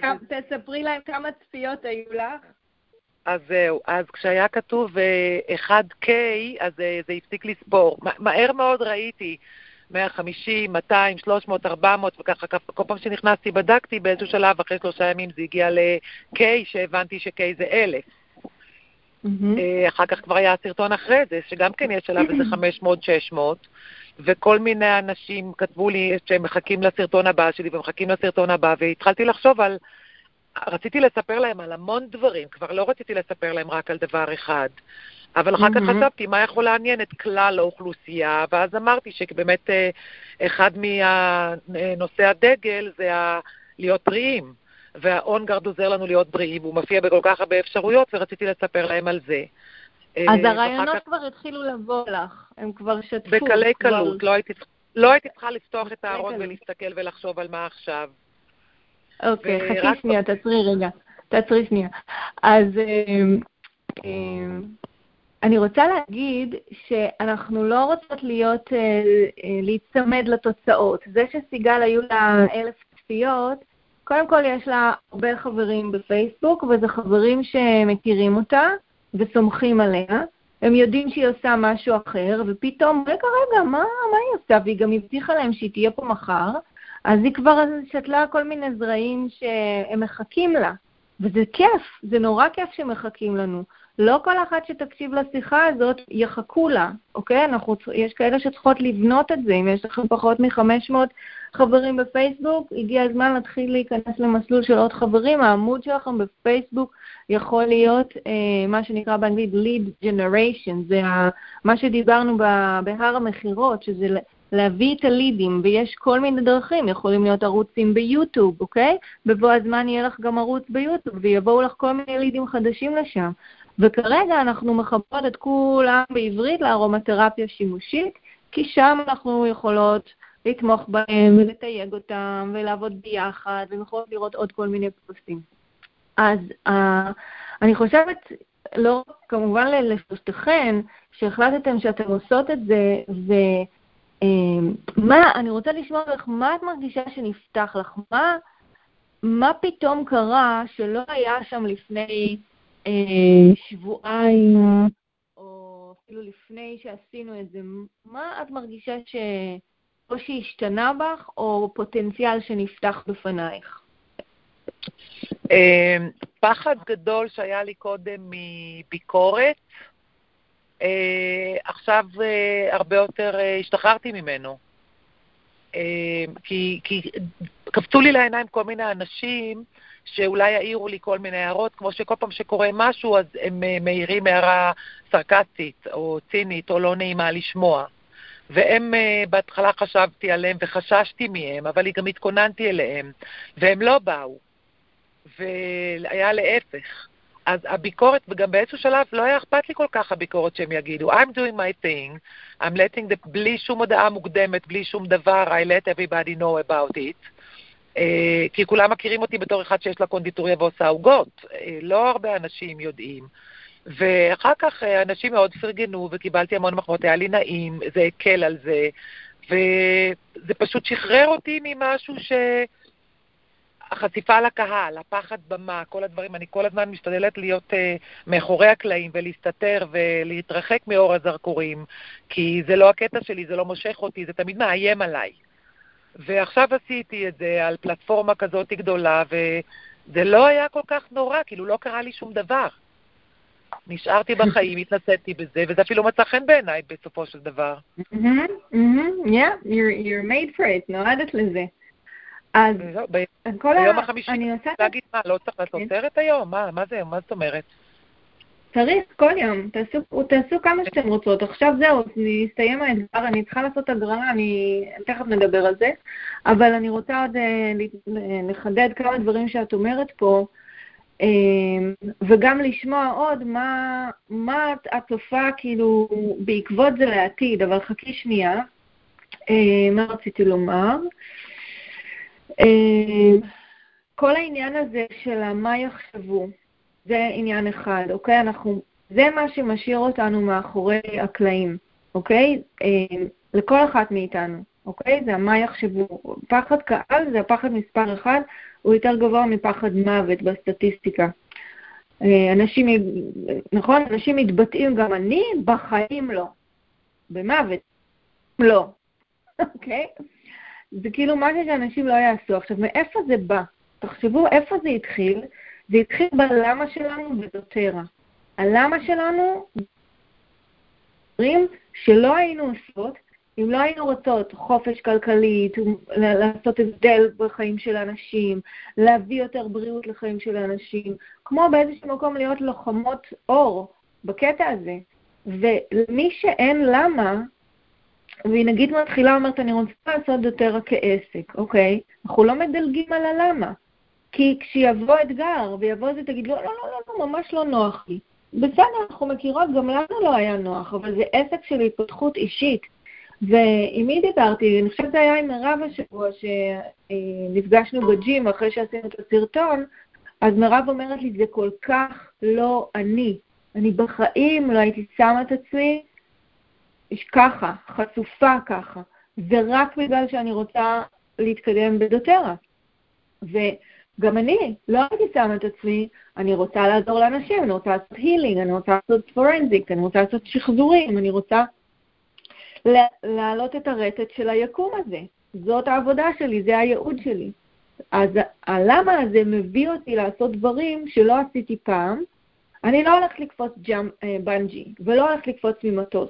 ותספרי להם כמה צפיות היו לך. אז זהו, אז כשהיה כתוב אחד קיי, אז זה הפסיק לספור. מהר מאוד ראיתי מאה חמישים, מאתיים, שלוש מאות, ארבע מאות, וככה כל פעם שנכנסתי בדקתי, באיזשהו שלב אחרי שלושה ימים זה הגיע ל-K, שהבנתי ש-K זה אלף. אחר כך כבר היה סרטון אחרי זה, שגם כן יש עליו איזה חמש מאות, שש מאות, וכל מיני אנשים כתבו לי שהם מחכים לסרטון הבא שלי, ומחכים לסרטון הבא, והתחלתי לחשוב על, רציתי לספר להם על המון דברים, כבר לא רציתי לספר להם רק על דבר אחד, אבל אחר כך חשבתי מה יכול לעניין את כלל האוכלוסייה, ואז אמרתי שבאמת אחד מנושא הדגל זה להיות בריאים, והאונגרד עוזר לנו להיות בריאים, הוא מופיע בכל כך הרבה אפשרויות, ורציתי לספר להם על זה. אז הרעיונות כבר התחילו לבוא לך, הם כבר שתפו. בקלי קלות, לא הייתי צריכה לפתוח את הארון ולהסתכל ולחשוב על מה עכשיו. אוקיי, חצי שנייה, תעצרי רגע, תעצרי שנייה. אז אני רוצה להגיד שאנחנו לא רוצות להיות, להצמד לתוצאות. זה שסיגל היו לה אלף צפיות, קודם כל יש לה הרבה חברים בפייסבוק, וזה חברים שמכירים אותה וסומכים עליה. הם יודעים שהיא עושה משהו אחר, ופתאום, רגע, רגע, מה, מה היא עושה? והיא גם הבטיחה להם שהיא תהיה פה מחר. אז היא כבר שתלה כל מיני זרעים שהם מחכים לה. וזה כיף, זה נורא כיף שמחכים לנו. לא כל אחת שתקשיב לשיחה הזאת יחכו לה, אוקיי? אנחנו, יש כאלה שצריכות לבנות את זה. אם יש לכם פחות מ-חמש מאות חברים בפייסבוק, הגיע הזמן להתחיל להיכנס למסלול של עוד חברים. העמוד שלכם בפייסבוק יכול להיות אה, מה שנקרא באנגלית lead generation. זה מה שדיברנו בהר המחירות, שזה להביא את הלידים, ויש כל מיני דרכים, יכולים להיות ערוצים ביוטיוב, אוקיי? בבוא הזמן יהיה לך גם ערוץ ביוטיוב, ויבואו לך כל מיני לידים חדשים לשם. וכרגע אנחנו מחברות את כולם בעברית לארומתרפיה שימושית, כי שם אנחנו יכולות לתמוך בהם ולתייג אותם ולעבוד ביחד ויכולות לראות עוד כל מיני פוסטים. אז uh, אני חושבת, לא כמובן לשלושתכן, שהחלטתם שאתם עושות את זה, ומה, אני רוצה לשמוע לך, מה את מרגישה שנפתח לך? מה, מה פתאום קרה שלא היה שם לפני אה, שבועיים, או אפילו לפני שעשינו את זה? מה את מרגישה ש... או שהשתנה בך, או פוטנציאל שנפתח בפנייך? פחד גדול שהיה לי קודם מביקורת, עכשיו הרבה יותר השתחררתי ממנו, כי קפצו לי לעיניים כל מיני אנשים שאולי העירו לי כל מיני הערות, כמו שכל פעם שקורה משהו אז הם מעירים הערה סרקסטית או צינית או לא נעימה לשמוע, והם בהתחלה חשבתי עליהם וחששתי מהם, אבל גם התכוננתי אליהם והם לא באו והיה להפך. אז הביקורת, וגם באיזשהו שלב לא היה אכפת לי כל כך הביקורת שהם יגידו, I'm doing my thing, I'm letting the, בלי שום הודעה מוקדמת, בלי שום דבר, I let everybody know about it, uh, כי כולם מכירים אותי בתור אחד שיש לה קונדיטוריה ועושה עוגות, uh, לא הרבה אנשים יודעים, ואחר כך uh, אנשים מאוד פרגנו וקיבלתי המון מחמות, היה לי נעים, זה הקל על זה, וזה פשוט שחרר אותי ממשהו ש... החשיפה לקהל, הפחד במה, כל הדברים, אני כל הזמן משתדלת להיות uh, מאחורי הקלעים ולהסתתר ולהתרחק מאור הזרקורים, כי זה לא הקטע שלי, זה לא מושך אותי, זה תמיד מאיים עליי. ועכשיו עשיתי את זה על פלטפורמה כזאת גדולה, וזה לא היה כל כך נורא, כאילו לא קרה לי שום דבר. נשארתי בחיים, התנסיתי בזה, וזה אפילו מצא חן בעיניי בסופו של דבר. Yeah, you're made for it, נועדת לזה. אז ביום החמישי, אני רוצה להגיד מה, לא צריך לעשות סרט היום? מה זה היום? מה זאת אומרת? צריך כל יום, תעשו כמה שאתם רוצות. עכשיו זהו, נסתיים האתגר, אני צריכה לעשות הגרמה, אני תכף נדבר על זה, אבל אני רוצה עוד לחדד כמה דברים שאת אומרת פה, וגם לשמוע עוד מה התופעה כאילו בעקבות זה לעתיד, אבל חכי שנייה, מה רציתי לומר? כל העניין הזה של מה יחשבו, זה עניין אחד, אוקיי? אנחנו, זה מה שמשאיר אותנו מאחורי הקלעים, אוקיי? לכל אחת מאיתנו, אוקיי? זה מה יחשבו. פחד קהל זה הפחד מספר אחד, הוא יותר גבוה מפחד מוות בסטטיסטיקה. אנשים, נכון? אנשים מתבטאים גם אני בחיים לא. במוות, לא. אוקיי? זה כאילו משהו שאנשים לא יעשו. עכשיו, מאיפה זה בא? תחשבו איפה זה התחיל. זה התחיל בלמה שלנו בזוטרה. הלמה שלנו, דברים שלא היינו עושות, אם לא היינו רוצות חופש כלכלית, לעשות הבדל בחיים של אנשים, להביא יותר בריאות לחיים של אנשים, כמו באיזשהו מקום להיות לוחמות אור בקטע הזה. ולמי שאין למה, והיא נגיד מתחילה אומרת, אני רוצה לעשות דוטרה כעסק, אוקיי? אנחנו לא מדלגים על הלמה. כי כשיבוא אתגר ויבוא זה, תגיד לו, לא, לא, לא, לא, ממש לא נוח לי. בסדר, אנחנו מכירות, גם לנו לא היה נוח, אבל זה עסק של התפתחות אישית. ועם מי דיברתי? אני חושבת זה היה עם מירב השבוע, שנפגשנו בג'ים אחרי שעשינו את הסרטון, אז מירב אומרת לי, זה כל כך לא אני. אני בחיים לא הייתי שמה את עצמי, ככה, חצופה ככה, זה רק בגלל שאני רוצה להתקדם בדוטרה. וגם אני לא הייתי שמה את עצמי, אני רוצה לעזור לאנשים, אני רוצה לעשות הילינג, אני רוצה לעשות פורנזיק, אני רוצה לעשות שחזורים, אני רוצה להעלות את הרטט של היקום הזה. זאת העבודה שלי, זה הייעוד שלי. אז הלמה הזה מביא אותי לעשות דברים שלא עשיתי פעם, אני לא הולכת לקפוץ בנג'י, ולא הולכת לקפוץ ממטוס.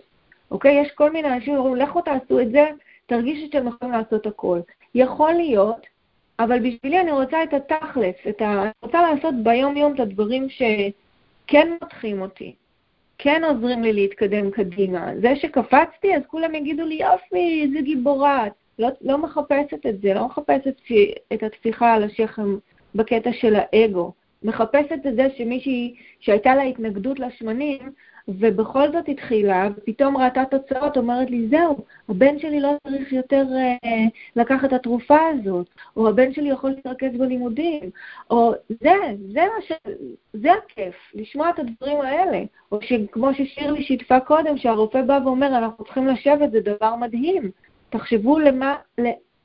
אוקיי? יש כל מיני אנשים שאומרים, לכו תעשו את זה, תרגישו שאתם יכולים לעשות הכל. יכול להיות, אבל בשבילי אני רוצה את התכלס, את ה... אני רוצה לעשות ביום יום את הדברים שכן מותחים אותי, כן עוזרים לי להתקדם קדימה. זה שקפצתי, אז כולם יגידו לי, יופי, איזה גיבורת. לא, לא מחפשת את זה, לא מחפשת את התפיחה על השכם בקטע של האגו. מחפשת את זה שמישהי שהייתה לה התנגדות לשמנים, ובכל זאת התחילה, ופתאום ראתה תוצאות, אומרת לי, זהו, הבן שלי לא צריך יותר אה, לקחת את התרופה הזאת, או הבן שלי יכול להתרכז בלימודים, או זה, זה מה ש... זה הכיף, לשמוע את הדברים האלה. או שכמו ששירלי שיתפה קודם, שהרופא בא ואומר, אנחנו צריכים לשבת, זה דבר מדהים. תחשבו למה,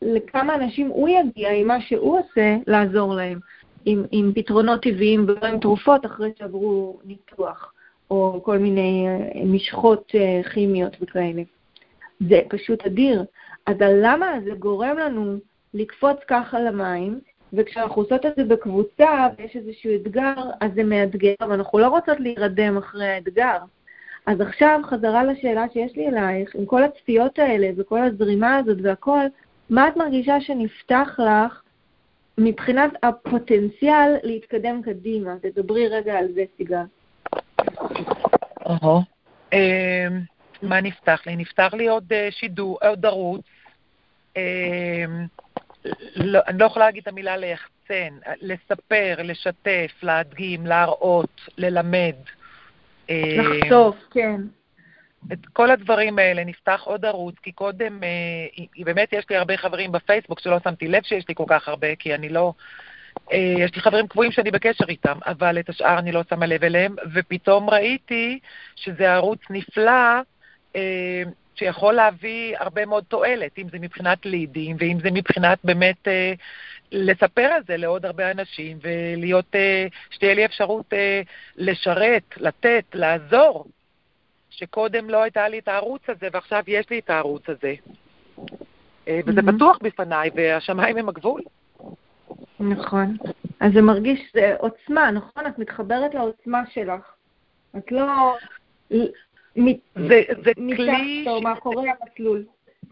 לכמה אנשים הוא יגיע עם מה שהוא עושה לעזור להם, עם, עם פתרונות טבעיים ולא עם תרופות אחרי שעברו ניתוח. או כל מיני משחות כימיות וכאלה. זה פשוט אדיר. אז הלמה זה גורם לנו לקפוץ ככה למים, וכשאנחנו עושות את זה בקבוצה ויש איזשהו אתגר, אז זה מאתגר, אבל אנחנו לא רוצות להירדם אחרי האתגר. אז עכשיו חזרה לשאלה שיש לי אלייך, עם כל הצפיות האלה וכל הזרימה הזאת והכל, מה את מרגישה שנפתח לך מבחינת הפוטנציאל להתקדם קדימה? תדברי רגע על זה, סיגל. אוהו, מה נפתח לי? נפתח לי עוד שידור, עוד ערוץ, אני לא יכולה להגיד את המילה להחצן, לספר, לשתף, להדגים, להראות, ללמד. לחשוף, כן. את כל הדברים האלה, נפתח עוד ערוץ, כי קודם, באמת יש לי הרבה חברים בפייסבוק שלא שמתי לב שיש לי כל כך הרבה, כי אני לא... יש לי חברים קבועים שאני בקשר איתם, אבל את השאר אני לא שמה לב אליהם, ופתאום ראיתי שזה ערוץ נפלא שיכול להביא הרבה מאוד תועלת, אם זה מבחינת לידים, ואם זה מבחינת באמת לספר על זה לעוד הרבה אנשים, ולהיות, שתהיה לי אפשרות לשרת, לתת, לעזור, שקודם לא הייתה לי את הערוץ הזה, ועכשיו יש לי את הערוץ הזה. וזה פתוח בפניי, והשמיים הם הגבול. נכון. אז זה מרגיש זה עוצמה, נכון? את מתחברת לעוצמה שלך. את לא... זה, זה כלי... מאחורי המסלול.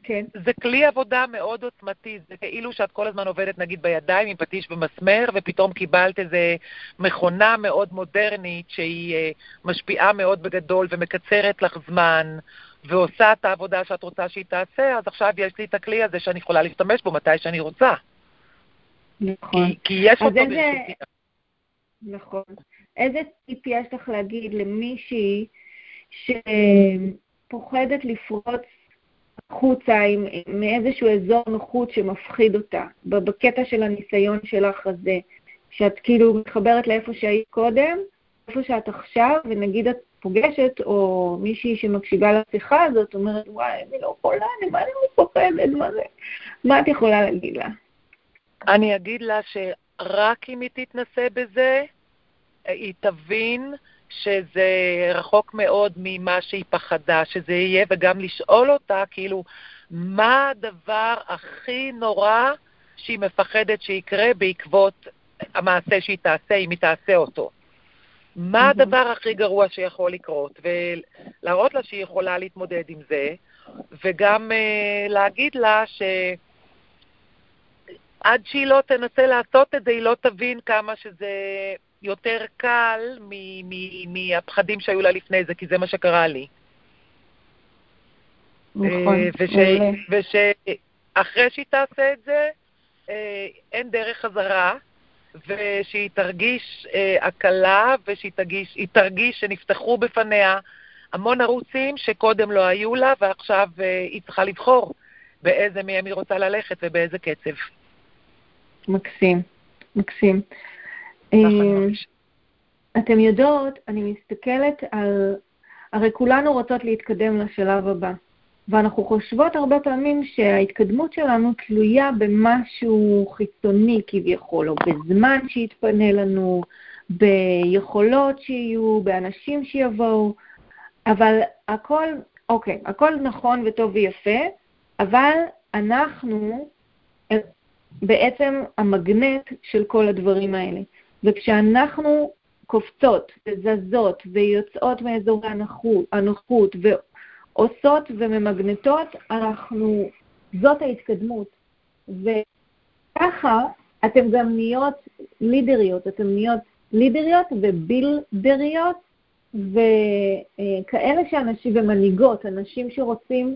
כן. זה כלי עבודה מאוד עוצמתי. זה כאילו שאת כל הזמן עובדת, נגיד, בידיים עם פטיש ומסמר, ופתאום קיבלת איזו מכונה מאוד מודרנית שהיא משפיעה מאוד בגדול ומקצרת לך זמן, ועושה את העבודה שאת רוצה שהיא תעשה, אז עכשיו יש לי את הכלי הזה שאני יכולה להשתמש בו מתי שאני רוצה. נכון. כי יש אותו בשביל. נכון. איזה טיפ יש לך להגיד למישהי שפוחדת לפרוץ החוצה מאיזשהו אזור נוחות שמפחיד אותה, בקטע של הניסיון שלך הזה, שאת כאילו מתחברת לאיפה שהיית קודם, איפה שאת עכשיו, ונגיד את פוגשת, או מישהי שמקשיבה לשיחה הזאת, אומרת, וואי, אני לא יכולה, מה אני מפוחדת, מה זה? מה את יכולה להגיד לה? אני אגיד לה שרק אם היא תתנסה בזה, היא תבין שזה רחוק מאוד ממה שהיא פחדה, שזה יהיה, וגם לשאול אותה, כאילו, מה הדבר הכי נורא שהיא מפחדת שיקרה בעקבות המעשה שהיא תעשה, אם היא תעשה אותו. מה הדבר הכי גרוע שיכול לקרות, ולהראות לה שהיא יכולה להתמודד עם זה, וגם להגיד לה ש... עד שהיא לא תנסה לעשות את זה, היא לא תבין כמה שזה יותר קל מ- מ- מהפחדים שהיו לה לפני זה, כי זה מה שקרה לי. נכון. ושאחרי שהיא תעשה את זה, אין דרך חזרה, ושהיא תרגיש הקלה, ושהיא תרגיש, היא תרגיש שנפתחו בפניה המון ערוצים שקודם לא היו לה, ועכשיו היא צריכה לבחור באיזה מהם היא רוצה ללכת ובאיזה קצב. מקסים, מקסים. אתם יודעות, אני מסתכלת על, הרי כולנו רוצות להתקדם לשלב הבא, ואנחנו חושבות הרבה פעמים שההתקדמות שלנו תלויה במשהו חיצוני כביכול, או בזמן שיתפנה לנו, ביכולות שיהיו, באנשים שיבואו, אבל הכל, אוקיי, הכל נכון וטוב ויפה, אבל אנחנו... בעצם המגנט של כל הדברים האלה. וכשאנחנו קופצות וזזות ויוצאות מאזורי הנוחות ועושות וממגנטות, אנחנו, זאת ההתקדמות. וככה אתם גם נהיות לידריות, אתם נהיות לידריות ובילדריות, וכאלה שאנשים ומנהיגות, אנשים שרוצים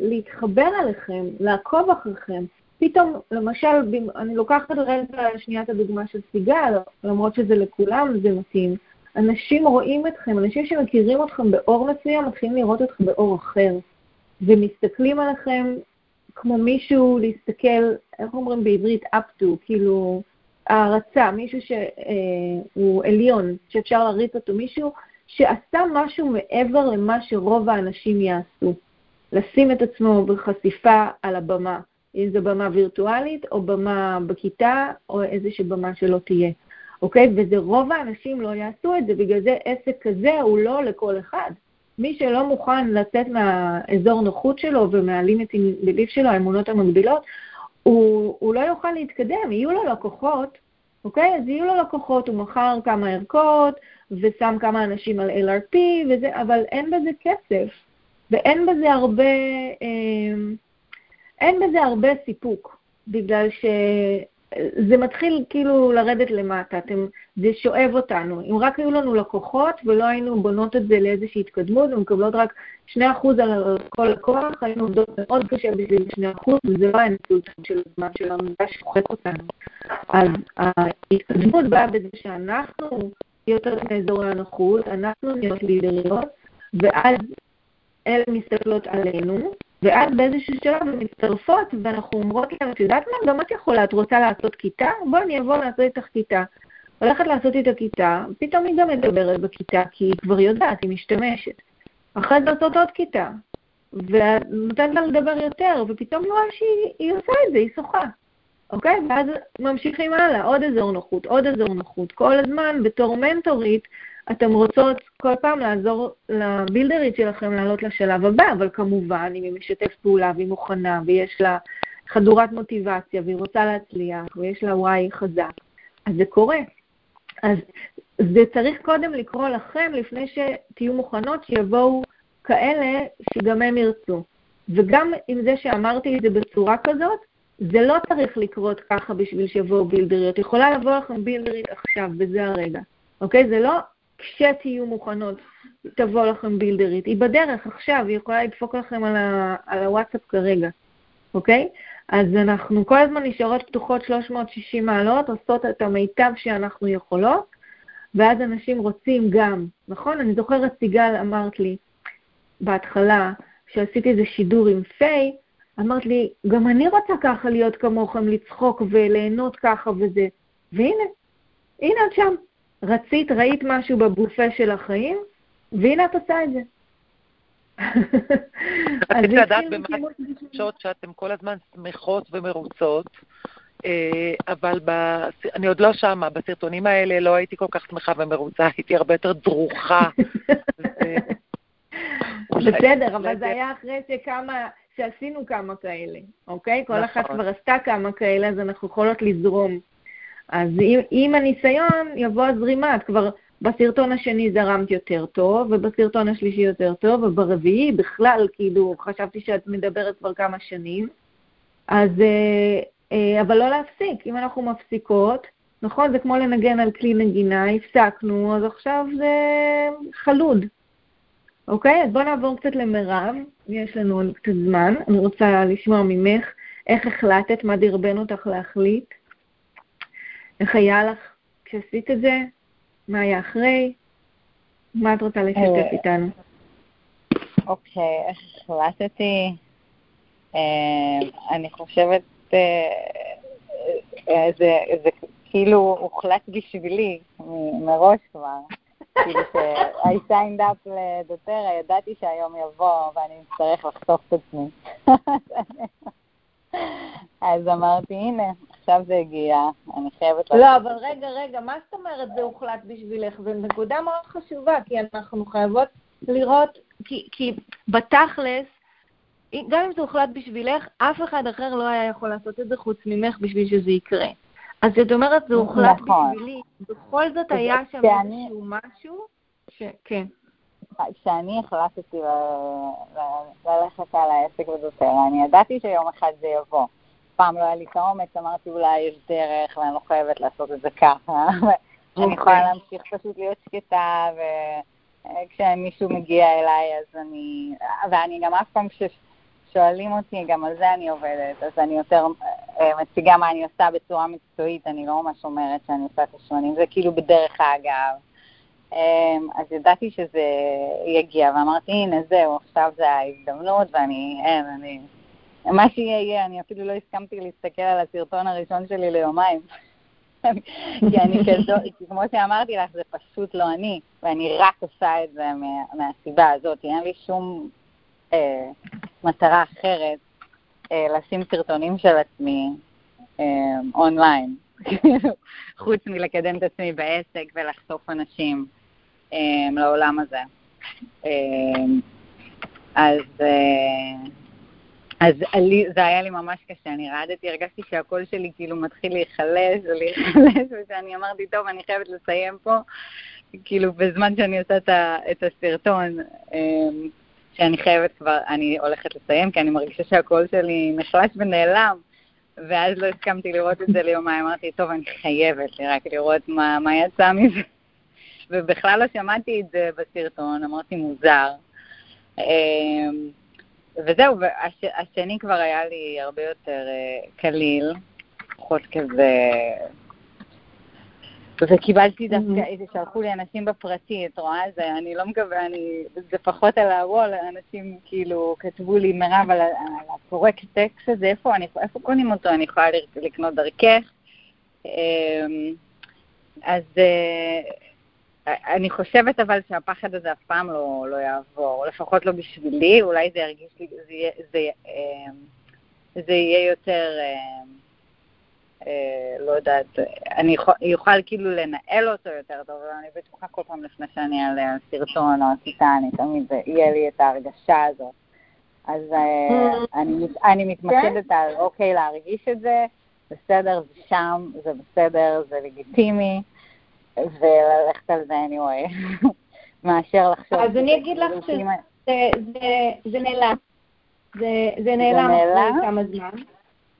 להתחבר עליכם, לעקוב אחריכם, פתאום, למשל, אני לוקחת רגע שנייה את הדוגמה של סיגל, למרות שזה לכולם, זה מתאים. אנשים רואים אתכם, אנשים שמכירים אתכם באור מסוים, מתחילים לראות אתכם באור אחר, ומסתכלים עליכם כמו מישהו להסתכל, איך אומרים בעברית, up to, כאילו הערצה, מישהו שהוא עליון, שאפשר להריץ אותו, מישהו שעשה משהו מעבר למה שרוב האנשים יעשו. לשים את עצמו בחשיפה על הבמה, איזו במה וירטואלית, או במה בכיתה, או איזושהי במה שלא תהיה. אוקיי? וזה רוב האנשים לא יעשו את זה, בגלל זה עסק כזה הוא לא לכל אחד. מי שלא מוכן לתת מהאזור נוחות שלו ומהלימיטים בליף שלו, האמונות המגבילות, הוא, הוא לא יוכל להתקדם, יהיו לו לקוחות, אוקיי? אז יהיו לו לקוחות, הוא מכר כמה ערכות, ושם כמה אנשים על אל אר פי, וזה, אבל אין בזה כסף, ואין בזה הרבה, אין בזה הרבה סיפוק, בגלל ש... זה מתחיל כאילו לרדת למטה, אתם, זה שואב אותנו. אם רק היו לנו לקוחות ולא היינו בונות את זה לאיזושהי התקדמות, ומקבלות רק שני אחוז על כל לקוח, היינו עובדות מאוד קשה בשביל שני אחוז, וזה לא האנציות של הזמן שלנו, זה שוחק אותנו. אז ההתקדמות באה בזה שאנחנו יותר מאזור הנוחות, אנחנו נהיות לידריות, ואז אלה מסתכלות עלינו, ואז באיזשהו שלב הן מצטרפות, ואנחנו אומרות להן, יודעת מה, גם את יכולה, את רוצה לעשות כיתה? בואי אני אבוא לעשות איתך כיתה. הולכת לעשות איתה כיתה, פתאום היא גם מדברת בכיתה, כי היא כבר יודעת, היא משתמשת. אחרי זה לעשות עוד כיתה, ונותנת לה לדבר יותר, ופתאום נראה שהיא עושה את זה, היא שוחה. אוקיי? ואז ממשיכים הלאה, עוד אזור נוחות, עוד אזור נוחות. כל הזמן, בתור מנטורית, אתם רוצות כל פעם לעזור לבילדרית שלכם לעלות לשלב הבא, אבל כמובן אם היא משתף פעולה והיא מוכנה ויש לה חדורת מוטיבציה והיא רוצה להצליח ויש לה וואי חזק, אז זה קורה. אז זה צריך קודם לקרוא לכם לפני שתהיו מוכנות שיבואו כאלה שגם הם ירצו. וגם עם זה שאמרתי את זה בצורה כזאת, זה לא צריך לקרות ככה בשביל שיבואו בילדריות. יכולה לבוא לכם בילדרית עכשיו, וזה הרגע. אוקיי? זה לא... כשתהיו מוכנות, תבוא לכם בילדרית. היא בדרך עכשיו, היא יכולה לדפוק לכם על, ה, על הוואטסאפ כרגע, אוקיי? אז אנחנו כל הזמן נשארות פתוחות שלוש מאות שישים מעלות, עושות את המיטב שאנחנו יכולות, ואז אנשים רוצים גם, נכון? אני זוכרת סיגל, אמרת לי בהתחלה, שעשיתי איזה שידור עם פיי, אמרת לי, גם אני רוצה ככה להיות כמוכם, לצחוק וליהנות ככה וזה, והנה, הנה את שם. רצית, ראית משהו בבופה של החיים, והנה את עושה את זה. רציתי לדעת במה התחושות שאתם כל הזמן שמחות ומרוצות, אבל אני עוד לא שמה, בסרטונים האלה לא הייתי כל כך שמחה ומרוצה, הייתי הרבה יותר דרוכה. בסדר, אבל זה היה אחרי שכמה... שעשינו כמה כאלה, אוקיי? כל אחת כבר עשתה כמה כאלה, אז אנחנו יכולות לזרום. אז אם, אם הניסיון יבוא הזרימה, את כבר בסרטון השני זרמת יותר טוב, ובסרטון השלישי יותר טוב, וברביעי בכלל, כאילו, חשבתי שאת מדברת כבר כמה שנים, אז, אבל לא להפסיק, אם אנחנו מפסיקות, נכון, זה כמו לנגן על כלי נגינה, הפסקנו, אז עכשיו זה חלוד, אוקיי? אז בוא נעבור קצת למרב, יש לנו קצת זמן, אני רוצה לשמוע ממך, איך החלטת, מה דרבן אותך להחליט, איך היה לך כשעשית את זה? מה היה אחרי? מה את רוצה לשתף איתנו? אוקיי, איך החלטתי? אני חושבת, זה כאילו הוחלט בשבילי מראש כבר. כאילו ש-I signed up לדוטרה, ידעתי שהיום יבוא ואני אצטרך לחשוף את עצמי. אז אמרתי, הנה, עכשיו זה הגיע, אני חייבת... לא, אבל רגע, רגע, מה זאת אומרת זה הוחלט בשבילך? זו נקודה מאוד חשובה, כי אנחנו חייבות לראות, כי, כי בתכלס, גם אם זה הוחלט בשבילך, אף אחד אחר לא היה יכול לעשות את זה חוץ ממך בשביל שזה יקרה. אז זאת אומרת, זה הוחלט בשבילי, בכל זאת היה שם משהו, משהו, שכן. כשאני החלטתי ללכת על העסק בדוטרה, אני ידעתי שיום אחד זה יבוא. פעם לא היה לי כאומץ, אמרתי אולי יש דרך ואני לא חייבת לעשות את זה ככה. אני יכולה להמשיך פשוט להיות שקטה, וכשמישהו מגיע אליי אז אני... ואני גם אף פעם כששואלים אותי, גם על זה אני עובדת, אז אני יותר מציגה מה אני עושה בצורה מקצועית, אני לא ממש אומרת שאני עושה תשמנים, זה כאילו בדרך האגב. אז ידעתי שזה יגיע, ואמרתי, הנה זהו, עכשיו זה ההזדמנות, ואני, אין, אני, מה שיהיה, אני אפילו לא הסכמתי להסתכל על הסרטון הראשון שלי ליומיים. כי אני כזו, כמו שאמרתי לך, זה פשוט לא אני, ואני רק עושה את זה מהסיבה הזאת, אין לי שום אה, מטרה אחרת אה, לשים סרטונים של עצמי אה, אונליין, חוץ מלקדם את עצמי בעסק ולחשוף אנשים אה, לעולם הזה. אה, אז... אה, אז זה היה לי ממש קשה, אני רעדתי, הרגשתי שהקול שלי כאילו מתחיל להיחלש ולהיחלש, ושאני אמרתי, טוב, אני חייבת לסיים פה, כאילו בזמן שאני עושה את הסרטון, שאני חייבת כבר, אני הולכת לסיים, כי אני מרגישה שהקול שלי נחלש ונעלם, ואז לא הסכמתי לראות את זה ליומיים, אמרתי, טוב, אני חייבת רק לראות מה, מה יצא מזה, ובכלל לא שמעתי את זה בסרטון, אמרתי, מוזר. וזהו, השני כבר היה לי הרבה יותר קליל, פחות כזה, וקיבלתי דווקא איזה, שלחו לי אנשים בפרטי, את רואה, זה, אני לא מקווה, אני, זה פחות על הוול, אנשים כאילו כתבו לי, מירב, על הפורק טקסט הזה, איפה, איפה קונים אותו, אני יכולה לקנות דרכך, אז... אני חושבת אבל שהפחד הזה אף פעם לא, לא יעבור, לפחות לא בשבילי, אולי זה ירגיש לי, זה יהיה, זה, אה, זה יהיה יותר, אה, אה, לא יודעת, אני יכול, יוכל כאילו לנהל אותו יותר טוב, אבל אני בטוחה כל פעם לפני שאני אעלה סרטון או עשיתה, אני תמיד יהיה לי את ההרגשה הזאת. אז אה, אני, אני מתמקדת okay. על אוקיי להרגיש את זה, בסדר, זה שם, זה בסדר, זה לגיטימי. וללכת על זה anyway, מאשר לחשוב. אז אני אגיד לך שזה נעלם. זה נעלם אחרי כמה זמן.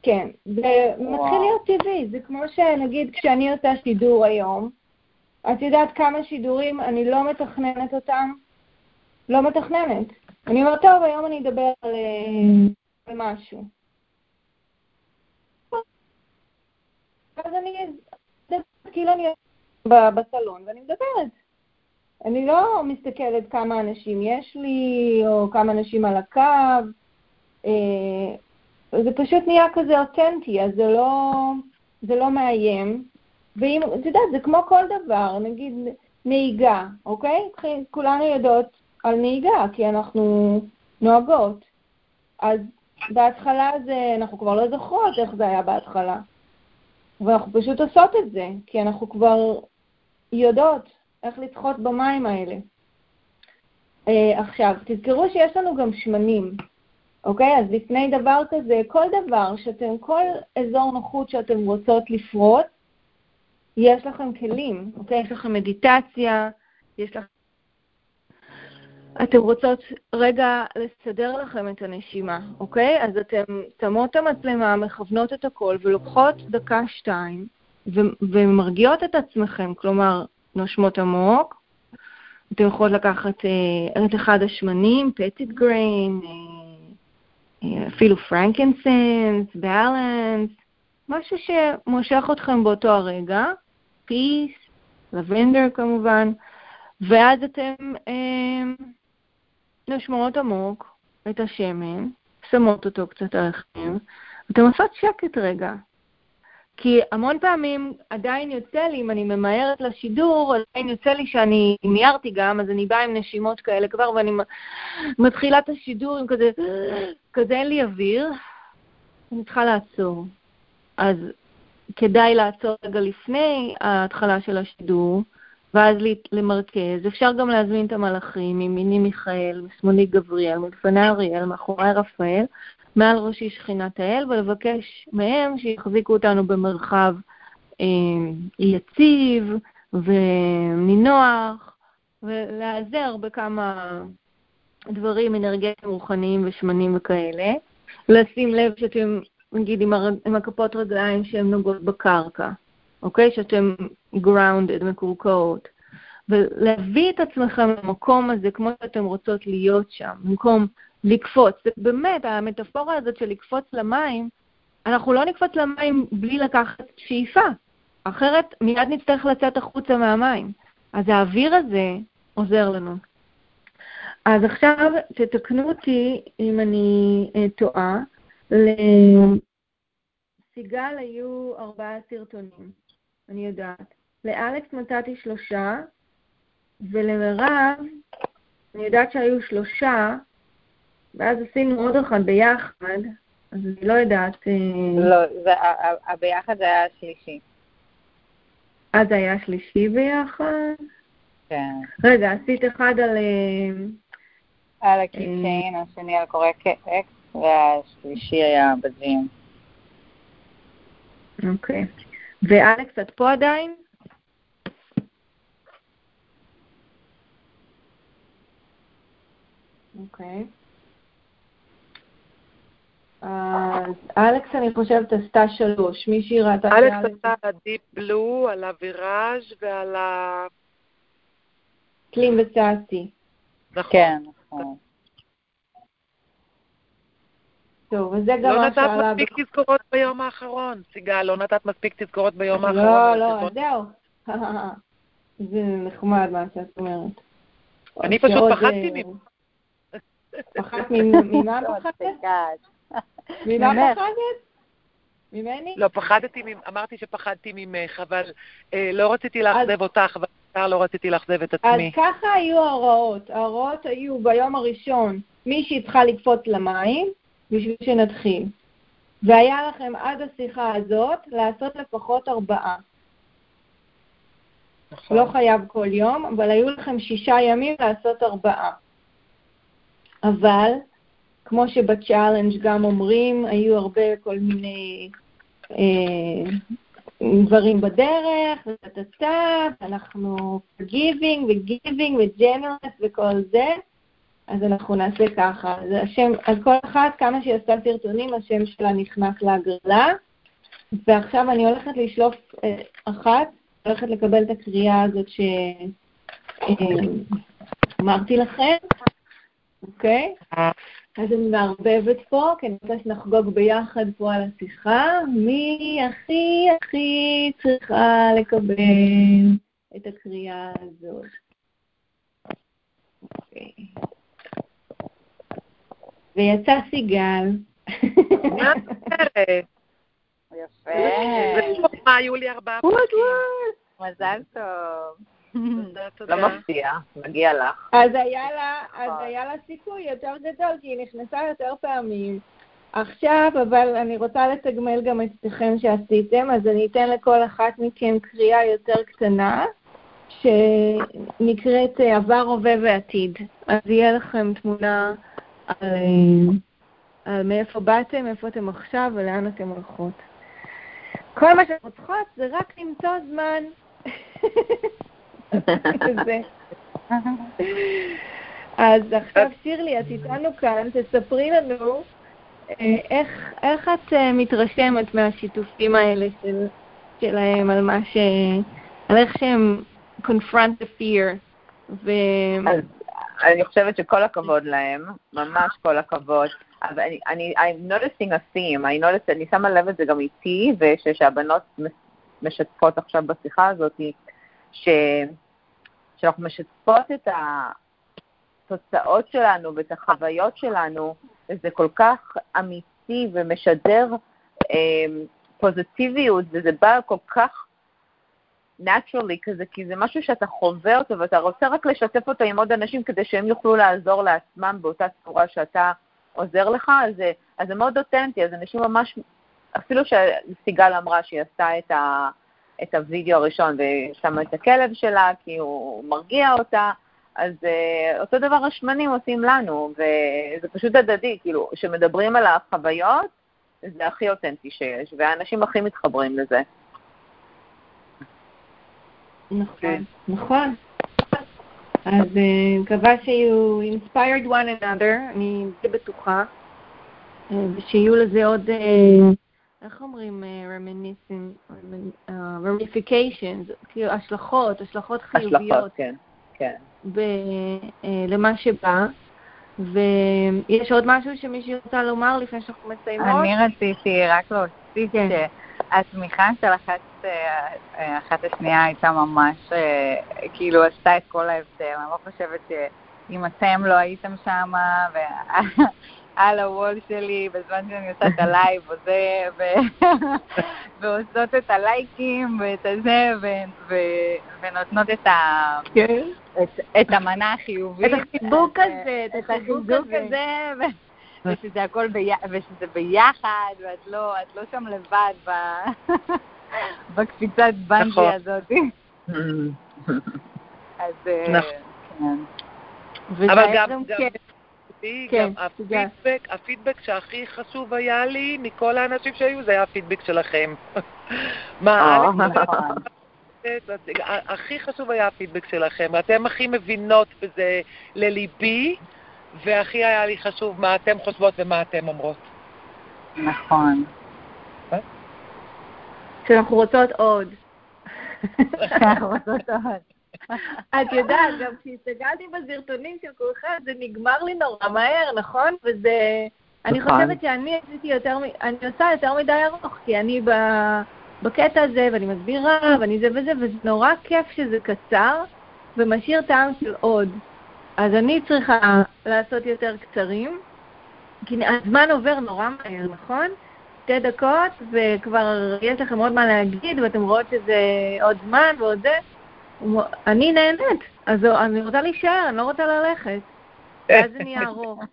כן, זה מתחיל להיות טבעי, זה כמו שנגיד כשאני עושה שידור היום, את יודעת כמה שידורים אני לא מתכננת אותם, לא מתכננת. אני אומרת, טוב, היום אני אדבר על משהו. אז אני, כאילו אני... בסלון, ואני מדברת. אני לא מסתכלת כמה אנשים יש לי, או כמה אנשים על הקו. זה פשוט נהיה כזה אותנטי, אז זה לא, זה לא מאיים. ואם, אתה יודע, זה כמו כל דבר, נגיד נהיגה, אוקיי? כולנו יודעות על נהיגה, כי אנחנו נוהגות. אז בהתחלה זה, אנחנו כבר לא זוכרות איך זה היה בהתחלה. ואנחנו פשוט עושות את זה, כי אנחנו כבר... יודעות איך לצחות במים האלה. אה, עכשיו, תזכרו שיש לנו גם שמנים, אוקיי? אז לפני דבר כזה, כל דבר שאתם, כל אזור נוחות שאתם רוצות לפרוט, יש לכם כלים, אוקיי? יש לכם מדיטציה, יש לכם... אתם רוצות רגע לסדר לכם את הנשימה, אוקיי? אז אתם שמות את המצלמה, מכוונות את הכל, ולוקחות דקה שתיים, ומרגיעות את עצמכם, כלומר, נושמות עמוק. אתם יכולות לקחת את אחד השמנים, פטיט גריין, אפילו פרנקנסנס, בלנס, משהו שמושך אתכם באותו הרגע, פיס, לבנדר כמובן, ואז אתם נושמות עמוק את השמן, שמות אותו קצת עליכם, אתם עושות שקט רגע. כי המון פעמים עדיין יוצא לי, אם אני ממהרת לשידור, עדיין יוצא לי שאני מיירתי גם, אז אני באה עם נשימות כאלה כבר, ואני מתחילה את השידור עם כזה, כזה אין לי אוויר, אני צריכה לעצור. אז כדאי לעצור רגע לפני ההתחלה של השידור, ואז למרכז. אפשר גם להזמין את המלאכים, מימיני מיכאל, משמאלי גבריאל, מלפני אריאל, מאחורי רפאל, מעל ראשי שכינת האל, ולבקש מהם שיחזיקו אותנו במרחב אה, יציב ונינוח, ולעזר בכמה דברים אנרגטיים, רוחניים ושמנים וכאלה, לשים לב שאתם, נגיד, עם, הר... עם הכפות רגליים שהן נוגעות בקרקע, אוקיי? שאתם grounded, מקורקעות, ולהביא את עצמכם למקום הזה כמו שאתם רוצות להיות שם, במקום... לקפוץ, זה באמת, המטאפורה הזאת של לקפוץ למים, אנחנו לא נקפץ למים בלי לקחת שאיפה, אחרת מיד נצטרך לצאת החוצה מהמים. אז האוויר הזה עוזר לנו. אז עכשיו תתקנו אותי, אם אני טועה, לסיגל היו ארבעה סרטונים, אני יודעת. לאלכס מצאתי שלושה, ולמרב, אני יודעת שהיו שלושה, ואז עשינו עוד אחד ביחד, אז אני לא יודעת. לא, זה, הביחד זה היה השלישי. אז היה שלישי ביחד? כן. רגע, עשית אחד על... על הקיצ'יין, השני על קורק אקס, והשלישי היה בג'ים. אוקיי. ואלכס, את פה עדיין? אוקיי. אז אלכס, אני חושבת, עשתה שלוש. מישהי ראתה... אלכס עשתה על הדיפ בלו, על הוויראז' ועל ה... קלים וצעתי. נכון. כן, נכון. טוב, וזה גם מה שעלה... לא נתת מספיק תזכורות ביום האחרון, סיגל, לא נתת מספיק תזכורות ביום האחרון. לא, לא, זהו. זה נחמד מה שאת אומרת. אני פשוט פחדתי ממך. פחדת ממה פחדת? ממה פחדת? ממני? לא, פחדתי, אמרתי שפחדתי ממך, אבל לא רציתי להחזב אותך, אבל לא רציתי להחזב את עצמי. אז ככה היו ההוראות. ההוראות היו ביום הראשון, מישהי צריכה לקפוץ למים, בשביל שנתחיל. והיה לכם עד השיחה הזאת לעשות לפחות ארבעה. נכון. לא חייב כל יום, אבל היו לכם שישה ימים לעשות ארבעה. אבל, כמו שבצ'אלנג' גם אומרים, היו הרבה כל מיני... אה, דברים בדרך, ותתת, אנחנו גיבינג וגיבינג וג'נרס וכל זה, אז אנחנו נעשה ככה. אז, השם, אז כל אחת, כמה שהיא עשתה סרטונים, השם שלה נכנס להגרלה, ועכשיו אני הולכת לשלוף אה, אחת, הולכת לקבל את הקריאה הזאת שאמרתי אה, לכם, אוקיי? אז אני מערבבת פה, כי אני רוצה שנחגוג ביחד פה על השיחה. מי הכי הכי צריכה לקבל את הקריאה הזאת? אוקיי. ויצא סיגל. מה אומרת? יפה. מה, היו לי ארבעה פרקים. מזל טוב. לא מפתיע, מגיע לך. אז היה לה סיכוי יותר גדול, כי היא נכנסה יותר פעמים. עכשיו, אבל אני רוצה לתגמל גם אצלכם שעשיתם, אז אני אתן לכל אחת מכם קריאה יותר קטנה, שנקראת עבר, הווה ועתיד. אז יהיה לכם תמונה על מאיפה באתם, איפה אתם עכשיו ולאן אתם הולכות. כל מה שאתם רוצות זה רק למצוא זמן. אז עכשיו שירלי, את איתנו כאן, תספרי לנו איך איך את מתרשמת מהשיתופים האלה של שלהם על מה ש על איך שהם confront the fear. אני חושבת שכל הכבוד להם, ממש כל הכבוד. אבל אני אני I'm noticing a theme. I noticed, אני שמה לב את זה גם איתי, ושהבנות משתפות עכשיו בשיחה הזאת ש... שאנחנו משתפות את התוצאות שלנו ואת החוויות שלנו, וזה כל כך אמיתי ומשדר אה, פוזיטיביות, וזה בא כל כך naturally כזה, כי זה משהו שאתה חווה אותו, ואתה רוצה רק לשתף אותו עם עוד אנשים כדי שהם יוכלו לעזור לעצמם באותה צורה שאתה עוזר לך, אז, אז זה מאוד אותנטי, אז אנשים ממש, אפילו שסיגל אמרה שהיא עשתה את ה... את הווידאו הראשון ושמה את הכלב שלה כי הוא מרגיע אותה, אז uh, אותו דבר השמנים עושים לנו, וזה פשוט הדדי, כאילו, שמדברים על החוויות, זה הכי אותנטי שיש, והאנשים הכי מתחברים לזה. נכון, נכון. אז uh, מקווה שיהיו inspired one another, אני בטוחה, uh, ושיהיו לזה עוד... Uh, איך אומרים reminiscing, ramifications, כאילו השלכות, השלכות חיוביות. השלכות, כן, כן. למה שבא, ויש עוד משהו שמישהו רוצה לומר לפני שאנחנו מסיימות? אני רציתי רק להוסיף שהתמיכה של אחת השנייה הייתה ממש, כאילו עשתה את כל ההבדל. אני לא חושבת שאם אתם לא הייתם שם ועל הוול שלי בזמן שאני עושה את הלייב וזה ועושות את הלייקים ואת הזה ונותנות את ה... את המנה החיובית, את החיבוק הזה, את החיבוק הזה, ושזה הכל ביחד, ואת לא שם לבד בקפיצת בנג'י הזאת. אז כן. אבל גם הפידבק שהכי חשוב היה לי מכל האנשים שהיו, זה היה הפידבק שלכם. מה? הכי חשוב היה הפידבק שלכם, אתם הכי מבינות בזה לליבי, והכי היה לי חשוב מה אתם חושבות ומה אתם אומרות. נכון. שאנחנו רוצות עוד. שאנחנו רוצות עוד. את יודעת, גם כשהסתגלתי בסרטונים של כולכם, זה נגמר לי נורא מהר, נכון? וזה... אני חושבת שאני עשיתי יותר... אני עושה יותר מדי ארוך, כי אני ב... בקטע הזה, ואני מסבירה, ואני זה וזה, וזה נורא כיף שזה קצר, ומשאיר טעם של עוד. אז אני צריכה לעשות יותר קצרים, כי הזמן עובר נורא מהר, נכון? שתי דקות, וכבר יש לכם עוד מה להגיד, ואתם רואות שזה עוד זמן ועוד זה. אני נהנית, אז אני רוצה להישאר, אני לא רוצה ללכת. ואז זה נהיה ארוך.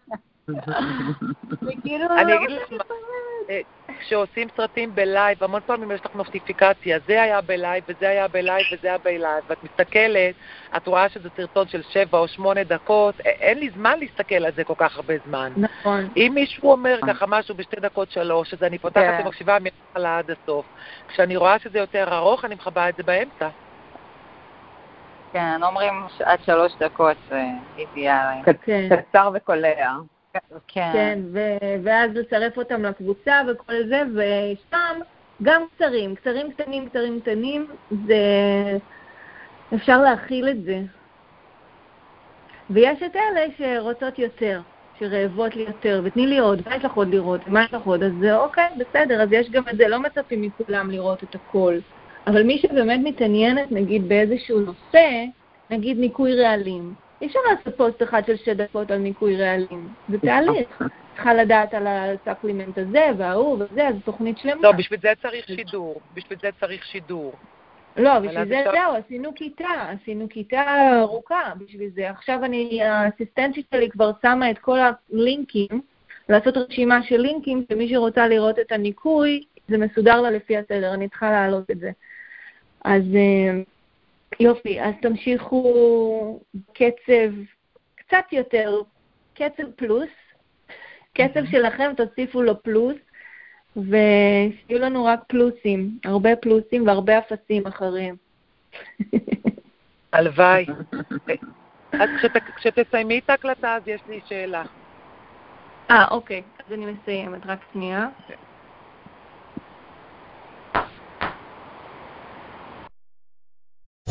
וכאילו, אני אגיד לך מה. כשעושים סרטים בלייב, המון פעמים יש לך נוטיפיקציה, זה היה בלייב, וזה היה בלייב, וזה היה בלייב, ואת מסתכלת, את רואה שזה סרטון של שבע או שמונה דקות, אין לי זמן להסתכל על זה כל כך הרבה זמן. נכון. אם מישהו אומר ככה משהו בשתי דקות שלוש, אז אני פותחת ומקשיבה מההתחלה עד הסוף. כשאני רואה שזה יותר ארוך, אני מחבאה את זה באמצע. כן, אומרים עד שלוש דקות, זה אידיאלי. קצר וקולע. כן, ואז לצרף אותם לקבוצה וכל זה, ושם גם קצרים, קצרים קטנים, קצרים קטנים, אפשר להכיל את זה. ויש את אלה שרוצות יותר, שרעבות לי יותר, ותני לי עוד, מה יש לך עוד לראות, מה יש לך עוד, אז אוקיי, בסדר, אז יש גם את זה, לא מצפים מכולם לראות את הכל. אבל מי שבאמת מתעניינת, נגיד באיזשהו נושא, נגיד ניקוי רעלים. יש שם לעשות פוסט אחד של שתי דקות על ניקוי רעלים. זה תהליך. צריכה לדעת על הספלימנט הזה והאהוב וזה, אז תוכנית שלמה. לא, בשביל זה צריך שידור. בשביל זה צריך שידור. לא, בשביל זה זהו, עשינו כיתה. עשינו כיתה ארוכה בשביל זה. עכשיו אני, האסיסטנטית שלי כבר שמה את כל הלינקים, לעשות רשימה של לינקים, שמי שרוצה לראות את הניקוי, זה מסודר לה לפי הסדר, אני צריכה להעלות את זה. אז... יופי, אז תמשיכו קצב קצת יותר, קצב פלוס, קצב שלכם תוסיפו לו פלוס, ושיהיו לנו רק פלוסים, הרבה פלוסים והרבה אפסים אחרים. הלוואי. אז כשתסיימי את ההקלטה, אז יש לי שאלה. אה, אוקיי, אז אני מסיימת, רק שנייה.